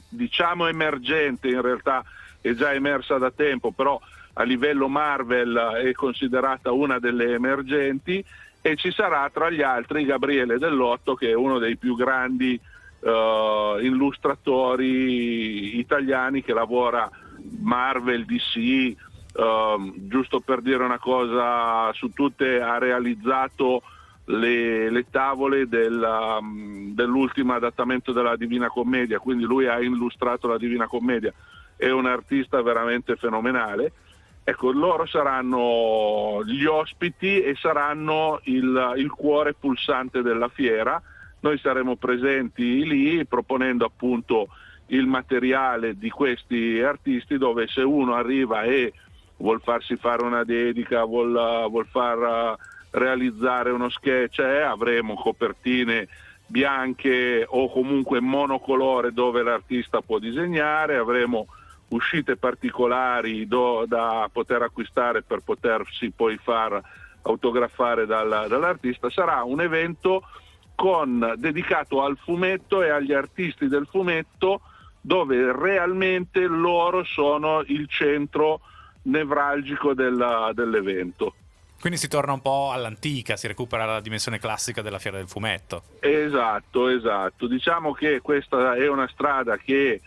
diciamo emergente, in realtà è già emersa da tempo, però a livello Marvel è considerata una delle emergenti, e ci sarà tra gli altri Gabriele Dell'Otto, che è uno dei più grandi illustratori italiani, che lavora Marvel, DC, giusto per dire una cosa su tutte, ha realizzato le tavole dell'ultimo adattamento della Divina Commedia, quindi lui ha illustrato la Divina Commedia, è un artista veramente fenomenale. Ecco, loro saranno gli ospiti e saranno il cuore pulsante della fiera. Noi saremo presenti lì proponendo appunto il materiale di questi artisti, dove se uno arriva e vuol farsi fare una dedica, vuol far realizzare uno sketch, avremo copertine bianche o comunque monocolore dove l'artista può disegnare, avremo uscite particolari da poter acquistare per potersi poi far autografare dall'artista. Sarà un evento dedicato al fumetto e agli artisti del fumetto, dove realmente loro sono il centro nevralgico dell'evento. Quindi si torna un po' all'antica, si recupera la dimensione classica della fiera del fumetto. Esatto. Diciamo che questa è una strada che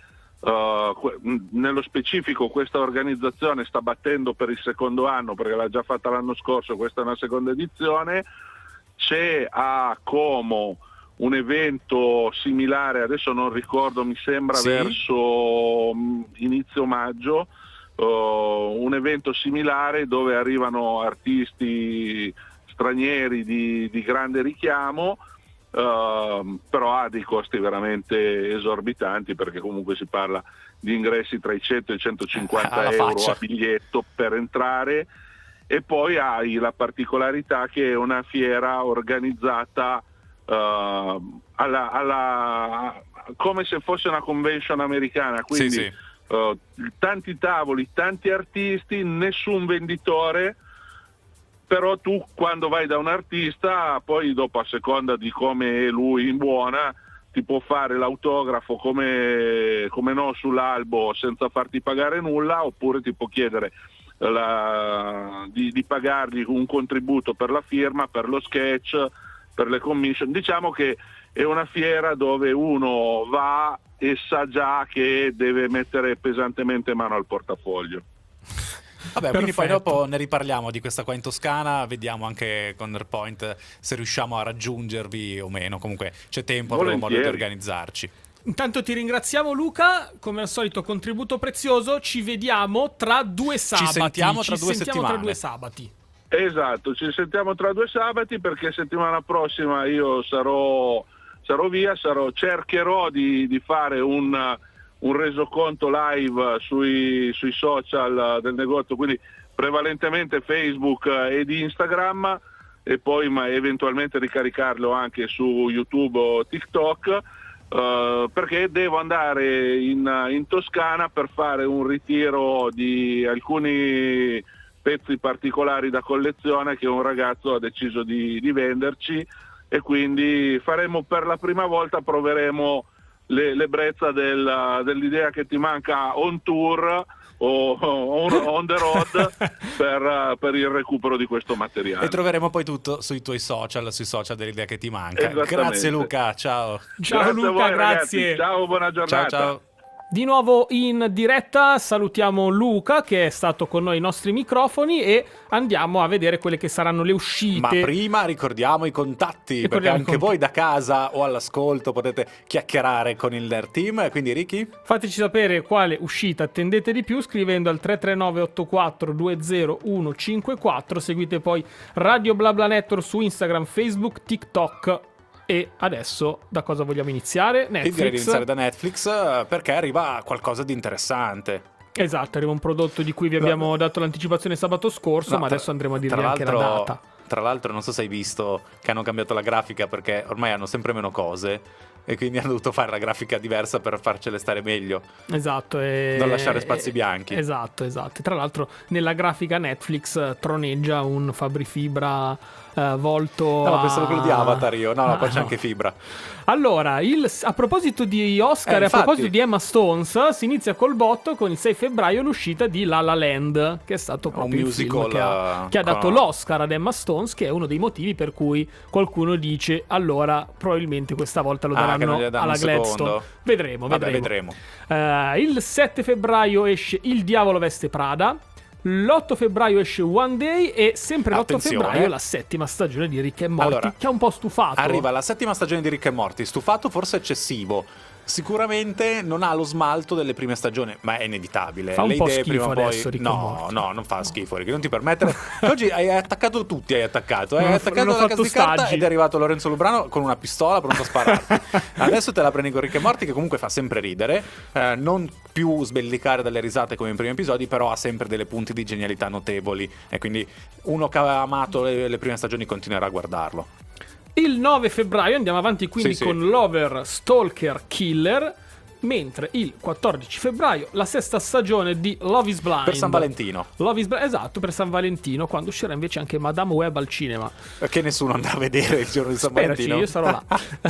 nello specifico questa organizzazione sta battendo per il secondo anno, perché l'ha già fatta l'anno scorso, questa è una seconda edizione. C'è a Como un evento similare, adesso non ricordo, mi sembra sì, verso inizio maggio, un evento similare dove arrivano artisti stranieri di grande richiamo, però ha dei costi veramente esorbitanti, perché comunque si parla di ingressi tra i 100 e i 150 euro a biglietto per entrare. E poi hai la particolarità che è una fiera organizzata come se fosse una convention americana, quindi sì. Tanti tavoli, tanti artisti, nessun venditore, però tu quando vai da un artista, poi dopo a seconda di come è lui in buona, ti può fare l'autografo come no sull'albo senza farti pagare nulla, oppure ti può chiedere di pagargli un contributo per la firma, per lo sketch, per le commission. Diciamo che è una fiera dove uno va e sa già che deve mettere pesantemente mano al portafoglio. Vabbè, perfetto. Quindi poi dopo ne riparliamo di questa qua in Toscana, vediamo anche con Nerd Point se riusciamo a raggiungervi o meno, comunque c'è tempo, avremo modo di organizzarci. Intanto ti ringraziamo Luca, come al solito contributo prezioso, ci vediamo tra 2 sabati. Ci sentiamo tra 2 sabati. Esatto, ci sentiamo tra 2 sabati, perché settimana prossima io sarò via, cercherò di fare un resoconto live sui social del negozio, quindi prevalentemente Facebook ed Instagram, e poi eventualmente ricaricarlo anche su YouTube o TikTok, perché devo andare in Toscana per fare un ritiro di alcuni pezzi particolari da collezione che un ragazzo ha deciso di venderci, e quindi faremo per la prima volta, proveremo l'ebbrezza dell'idea che ti manca on tour o on the road per il recupero di questo materiale. E troveremo poi tutto sui tuoi social, sui social dell'idea che ti manca. Grazie Luca, ciao. Ciao Luca, grazie. Ciao, buona giornata. Ciao, ciao. Di nuovo in diretta salutiamo Luca che è stato con noi ai nostri microfoni e andiamo a vedere quelle che saranno le uscite. Ma prima ricordiamo i contatti, perché anche voi da casa o all'ascolto potete chiacchierare con il Nerd Team. Quindi Ricky? Fateci sapere quale uscita attendete di più scrivendo al 339 84 20154. Seguite poi Radio Bla Bla Network su Instagram, Facebook, TikTok. E adesso da cosa vogliamo iniziare? Netflix. Direi di iniziare da Netflix perché arriva qualcosa di interessante. Esatto, arriva un prodotto di cui vi abbiamo dato l'anticipazione sabato scorso, ma adesso andremo a dirvi anche la data. Tra l'altro non so se hai visto che hanno cambiato la grafica perché ormai hanno sempre meno cose e quindi hanno dovuto fare la grafica diversa per farcele stare meglio. Esatto, e non lasciare spazi bianchi. Esatto, esatto. Tra l'altro nella grafica Netflix troneggia un Fabri Fibra volto pensavo quello di Avatar io. No, poi c'è anche Fibra. Allora, a proposito di Oscar, a proposito di Emma Stone, si inizia col botto con il 6 febbraio l'uscita di La La Land, che è stato proprio un musical film che ha dato l'Oscar ad Emma Stone, che è uno dei motivi per cui qualcuno dice allora probabilmente questa volta lo daranno alla Gladstone. Vedremo. Il 7 febbraio esce Il Diavolo Veste Prada, l'8 febbraio esce One Day e sempre l'8 febbraio la settima stagione di Rick and Morty, che ha un po' stufato. Arriva la settima stagione di Rick and Morty, stufato forse eccessivo. Sicuramente non ha lo smalto delle prime stagioni, ma è inevitabile. Fa un po' schifo adesso, poi... No, non fa schifo, non ti permettere. Oggi hai attaccato la Casa di Carta ed è arrivato Lorenzo Lubrano con una pistola pronto a spararti. Adesso te la prendi con Rick and Morty, che comunque fa sempre ridere, non più sbellicare dalle risate come in primi episodi, però ha sempre delle punti di genialità notevoli e quindi uno che aveva amato le prime stagioni continuerà a guardarlo. Il 9 febbraio andiamo avanti quindi con Lover, Stalker, Killer, mentre il 14 febbraio la sesta stagione di Love is Blind. Per San Valentino. Esatto, per San Valentino, quando uscirà invece anche Madame Web al cinema. Che nessuno andrà a vedere il giorno di San Valentino. Io sarò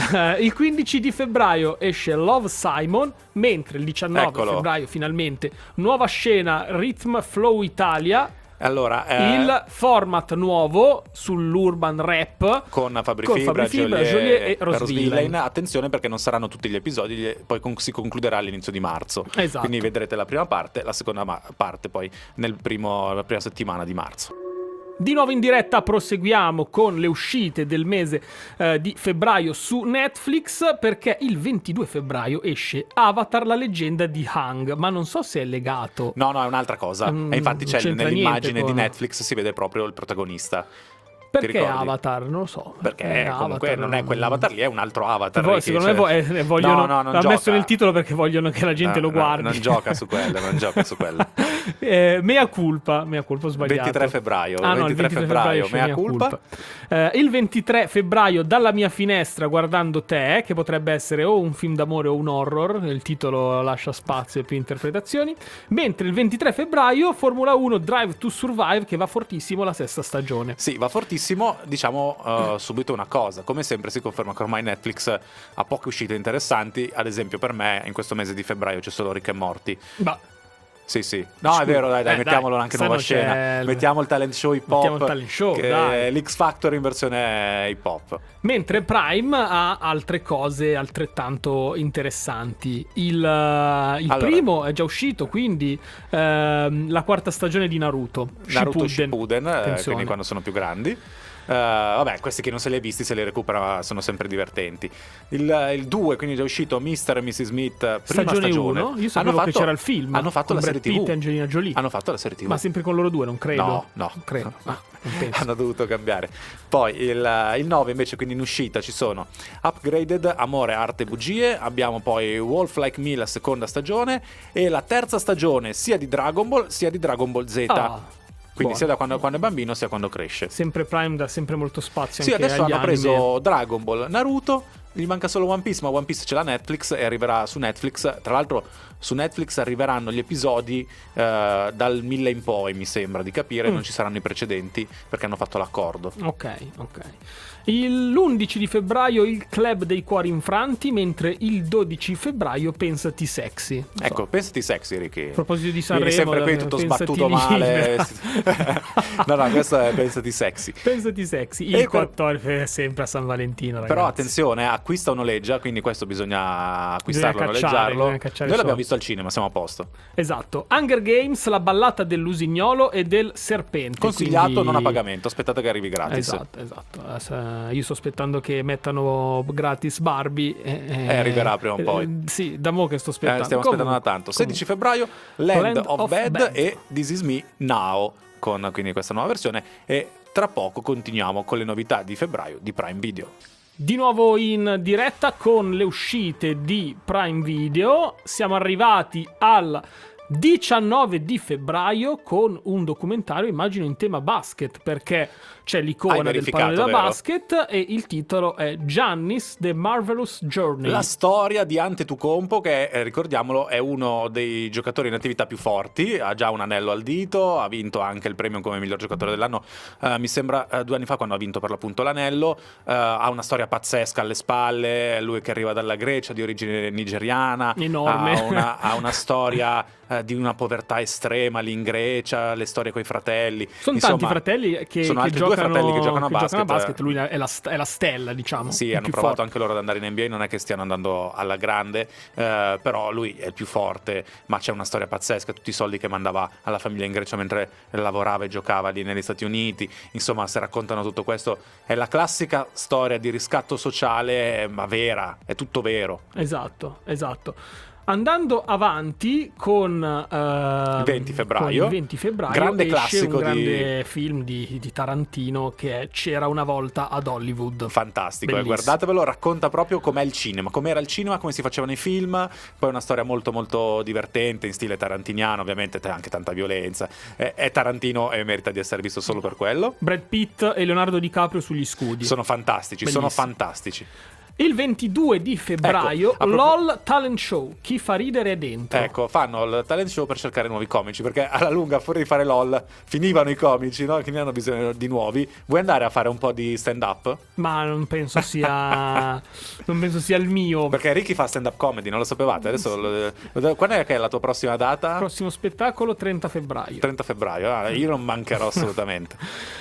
là. Il 15 di febbraio esce Love, Simon, mentre il 19 febbraio finalmente nuova scena Rhythm Flow Italia. Allora, il format nuovo sull'urban rap con Fabri Fibra, Joliet e Rose Villain. Attenzione perché non saranno tutti gli episodi, poi si concluderà all'inizio di marzo. Esatto. Quindi vedrete la prima parte, la seconda parte poi la prima settimana di marzo. Di nuovo in diretta proseguiamo con le uscite del mese di febbraio su Netflix, perché il 22 febbraio esce Avatar, la leggenda di Aang, ma non so se è legato. No, è un'altra cosa. E infatti c'è nell'immagine di Netflix si vede proprio il protagonista. Perché Avatar? Non lo so. Perché comunque Avatar, non è quell'Avatar lì, è un altro Avatar. Vogliono. L'ha messo nel titolo perché vogliono che la gente lo guardi. Non gioca su quello, mea culpa, ho sbagliato. 23 febbraio, mea culpa. Il 23 febbraio Dalla mia finestra guardando te, che potrebbe essere o un film d'amore o un horror, il titolo lascia spazio a più interpretazioni. Mentre il 23 febbraio Formula 1 Drive to Survive, che va fortissimo la sesta stagione. Sì, va fortissimo. Diciamo subito una cosa, come sempre si conferma che ormai Netflix ha poche uscite interessanti. Ad esempio per me in questo mese di febbraio c'è solo Rick and Morty. Sì. No, è vero, dai, mettiamolo anche nuova scena. Mettiamo il talent show hip hop. L'X Factor in versione hip hop. Mentre Prime ha altre cose altrettanto interessanti. Il primo è già uscito, quindi la quarta stagione di Naruto Shippuden. Quindi quando sono più grandi. Questi che non se li hai visti, se li recupera, sono sempre divertenti. Il 2, quindi è già uscito Mr. e Mrs. Smith, prima stagione. Io sapevo che c'era il film. Hanno fatto la serie TV. Angelina Jolie. Hanno fatto la serie TV. Ma sempre con loro due, non credo. No, non credo. Non penso. Hanno dovuto cambiare. Poi il 9 invece, quindi in uscita ci sono Upgraded, Amore, Arte e Bugie. Abbiamo poi Wolf Like Me, la seconda stagione, e la terza stagione sia di Dragon Ball sia di Dragon Ball Z. Quindi sia da quando è bambino sia quando cresce. Sempre Prime dà sempre molto spazio anche agli anime. Adesso hanno preso Dragon Ball, Naruto, Gli manca solo One Piece, ma One Piece ce l'ha Netflix e arriverà su Netflix. Tra l'altro su Netflix arriveranno gli episodi dal 1000 in poi, mi sembra di capire, non ci saranno i precedenti perché hanno fatto l'accordo. Ok, ok. L'11 di febbraio il Club dei Cuori Infranti, mentre il 12 febbraio Pensati Sexy. So. Ecco, Pensati Sexy, Ricky. A proposito di Sanremo, sempre qui tutto sbattuto male. No, no, questo è Pensati Sexy. Pensati Sexy, il 14 è sempre a San Valentino, ragazzi. Però attenzione, acquista o noleggia, quindi questo bisogna acquistarlo, noleggiarlo. Noi l'abbiamo visto al cinema, siamo a posto. Esatto. Hunger Games, la ballata dell'usignolo e del serpente. Consigliato, quindi... non a pagamento, aspettate che arrivi gratis. Esatto, esatto. Io sto aspettando che mettano gratis Barbie. Arriverà prima o poi. Sì, da mo' che sto aspettando. Stiamo aspettando da tanto. 16 febbraio, Land of Bad e This Is Me Now, con quindi questa nuova versione. E tra poco continuiamo con le novità di febbraio di Prime Video. Di nuovo in diretta con le uscite di Prime Video. Siamo arrivati al 19 di febbraio con un documentario, immagino in tema basket, perché c'è l'icona del pallone da basket e il titolo è Giannis The Marvelous Journey. La storia di Antetokounmpo, che ricordiamolo è uno dei giocatori in attività più forti, ha già un anello al dito, ha vinto anche il premio come miglior giocatore dell'anno, mi sembra 2 anni fa, quando ha vinto per l'appunto l'anello. Ha una storia pazzesca alle spalle, lui che arriva dalla Grecia di origine nigeriana, enorme, ha una storia di una povertà estrema lì in Grecia, le storie coi fratelli. Sono insomma, tanti fratelli che, sono altri giocano, 2 fratelli che giocano a basket. Lui è la stella, diciamo. Sì, hanno provato forte. Anche loro ad andare in NBA, non è che stiano andando alla grande, però lui è il più forte, ma c'è una storia pazzesca, tutti i soldi che mandava alla famiglia in Grecia mentre lavorava e giocava lì negli Stati Uniti. Insomma, se raccontano tutto questo, è la classica storia di riscatto sociale, ma vera, è tutto vero. Esatto, esatto. Andando avanti con il 20 febbraio, grande classico, un grande film di Tarantino che è C'era una volta ad Hollywood. Fantastico, guardatevelo, racconta proprio com'è il cinema, com'era il cinema, come si facevano i film. Poi è una storia molto molto divertente in stile tarantiniano, ovviamente anche tanta violenza. È Tarantino e merita di essere visto solo per quello. Brad Pitt e Leonardo DiCaprio sugli scudi. Sono fantastici, bellissimo. Sono fantastici. Il 22 di febbraio, ecco, LOL Talent Show, chi fa ridere è dentro. Ecco, fanno il talent show per cercare nuovi comici, perché alla lunga fuori di fare LOL finivano i comici, no? Quindi hanno bisogno di nuovi. Vuoi andare a fare un po' di stand up? Ma non penso sia il mio. Perché Ricky fa stand up comedy, non lo sapevate? Adesso quando è che è la tua prossima data? Prossimo spettacolo 30 febbraio, io non mancherò assolutamente.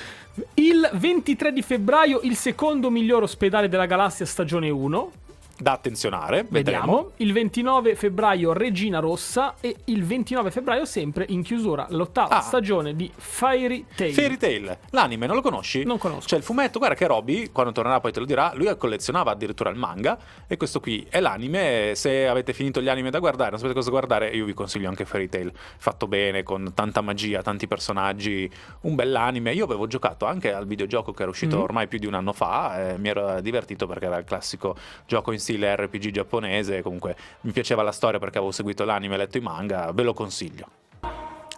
Il 23 di febbraio il secondo miglior ospedale della galassia stagione 1. Da attenzionare, vediamo. Il 29 febbraio Regina Rossa e il 29 febbraio sempre in chiusura l'8ª stagione di Fairy Tail. Fairy Tail, l'anime non lo conosci? Non conosco. C'è il fumetto, guarda che Roby, quando tornerà poi te lo dirà, lui collezionava addirittura il manga e questo qui è l'anime. Se avete finito gli anime da guardare, non sapete cosa guardare, io vi consiglio anche Fairy Tail, fatto bene, con tanta magia, tanti personaggi, un bell'anime. Io avevo giocato anche al videogioco che era uscito ormai più di un anno fa, mi ero divertito perché era il classico gioco in stile RPG giapponese. Comunque mi piaceva la storia perché avevo seguito l'anime e letto i manga, ve lo consiglio.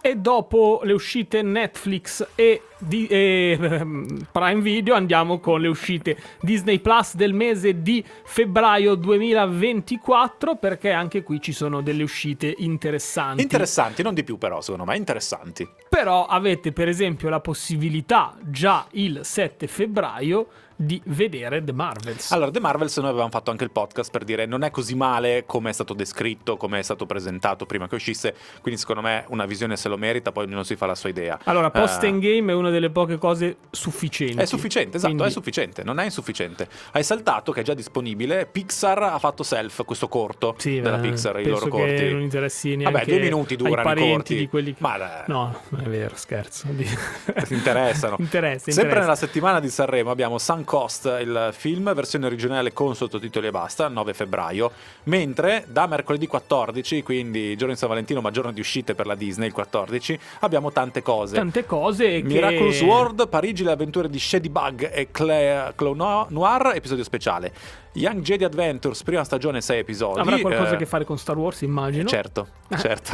E dopo le uscite Netflix e Prime Video andiamo con le uscite Disney Plus del mese di febbraio 2024, perché anche qui ci sono delle uscite interessanti, non di più però, secondo me interessanti. Però avete per esempio la possibilità già il 7 febbraio di vedere The Marvels. Allora, The Marvels noi avevamo fatto anche il podcast per dire non è così male come è stato descritto, come è stato presentato prima che uscisse, quindi secondo me una visione se lo merita, poi ognuno si fa la sua idea. Allora, post Endgame è una delle poche cose sufficienti. È sufficiente, esatto, quindi... è sufficiente, non è insufficiente. Hai saltato, che è già disponibile, Pixar ha fatto Self, questo corto della Pixar, i loro corti. Penso che non interessi neanche. Vabbè, 2 minuti durano i corti. Di quelli che... Ma no, non è vero, scherzo. Si interessano. Sempre nella settimana di Sanremo abbiamo San Cost, il film, versione originale con sottotitoli e basta, 9 febbraio, mentre da mercoledì 14, quindi giorno di San Valentino ma giorno di uscite per la Disney, il 14, abbiamo tante cose. Miraculous World, Parigi, le avventure di Shadybug e Clau Noir, episodio speciale. Young Jedi Adventures, prima stagione, 6 episodi. Avrà qualcosa a che fare con Star Wars, immagino. Certo.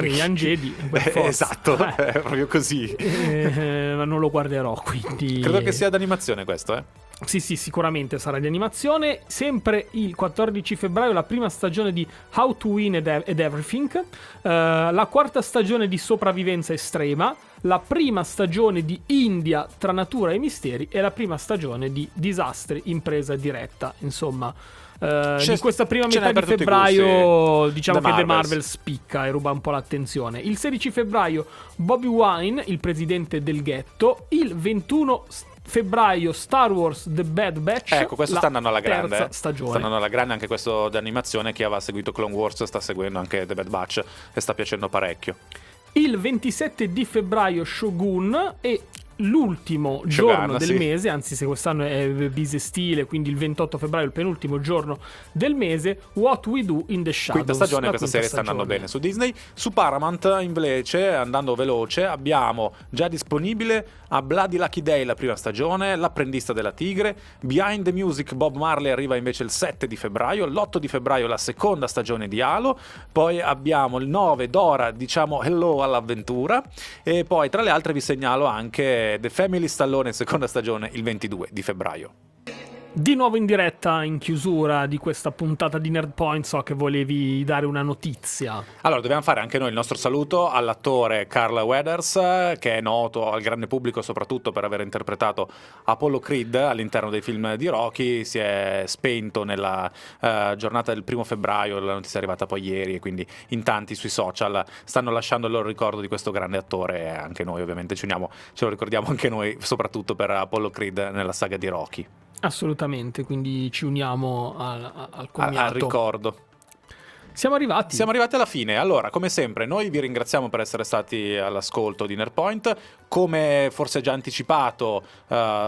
Young Jedi, esatto, è proprio così. Ma non lo guarderò, quindi credo che sia d'animazione questo, Sì, sì, sicuramente sarà di animazione. Sempre il 14 febbraio la prima stagione di How to Win and Everything, la quarta stagione di Sopravvivenza Estrema, la prima stagione di India tra natura e misteri e la prima stagione di Disastri in presa diretta. Insomma, di questa prima metà di febbraio diciamo che The Marvel spicca e ruba un po' l'attenzione. Il 16 febbraio Bobby Wine, il presidente del ghetto. Il 21 febbraio Star Wars The Bad Batch. Ecco, questo sta andando alla grande, terza stagione. Sta andando alla grande anche questo d'animazione. Chi aveva seguito Clone Wars sta seguendo anche The Bad Batch e sta piacendo parecchio. Il 27 di febbraio Shogun e l'ultimo giorno del mese, anzi se quest'anno è bisestile, quindi il 28 febbraio il penultimo giorno del mese, What We Do in the Shadows. Quinta stagione, questa serie sta andando bene su Disney. Su Paramount invece, andando veloce, abbiamo già disponibile A Bloody Lucky Day la prima stagione, L'apprendista della tigre. Behind the Music Bob Marley arriva invece il 7 di febbraio, l'8 di febbraio la seconda stagione di Halo, poi abbiamo il 9 Dora, diciamo Hello all'avventura, e poi tra le altre vi segnalo anche The Family Stallone, seconda stagione, il 22 di febbraio. Di nuovo in diretta in chiusura di questa puntata di Nerd Point, so che volevi dare una notizia. Allora, dobbiamo fare anche noi il nostro saluto all'attore Carl Weathers, che è noto al grande pubblico soprattutto per aver interpretato Apollo Creed all'interno dei film di Rocky. Si è spento nella giornata del primo febbraio, la notizia è arrivata poi ieri, e quindi in tanti sui social stanno lasciando il loro ricordo di questo grande attore, e anche noi ovviamente ci uniamo, ce lo ricordiamo anche noi soprattutto per Apollo Creed nella saga di Rocky. Assolutamente, quindi ci uniamo al commiato, al ricordo. Siamo arrivati alla fine. Allora, come sempre, noi vi ringraziamo per essere stati all'ascolto di Nerd Point. Come forse già anticipato,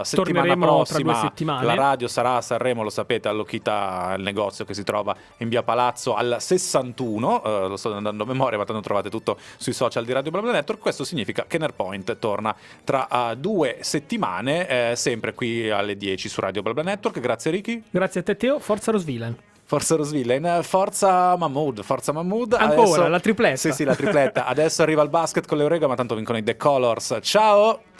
settimana prossima tra 2 settimane. La radio sarà a Sanremo, lo sapete, all'Okita, il negozio che si trova in via Palazzo al 61, lo sto andando a memoria, ma tanto trovate tutto sui social di Radio Bla Bla Network. Questo significa che Nerd Point torna tra 2 settimane, sempre qui alle 10 su Radio Bla Bla Network. Grazie Ricky. Grazie a te Teo, forza Rose Villain. Forza Rose Villain, forza Mahmood. Ancora, adesso la tripletta. Sì, la tripletta. Adesso arriva il basket con le Eureka, ma tanto vincono i The Colors. Ciao!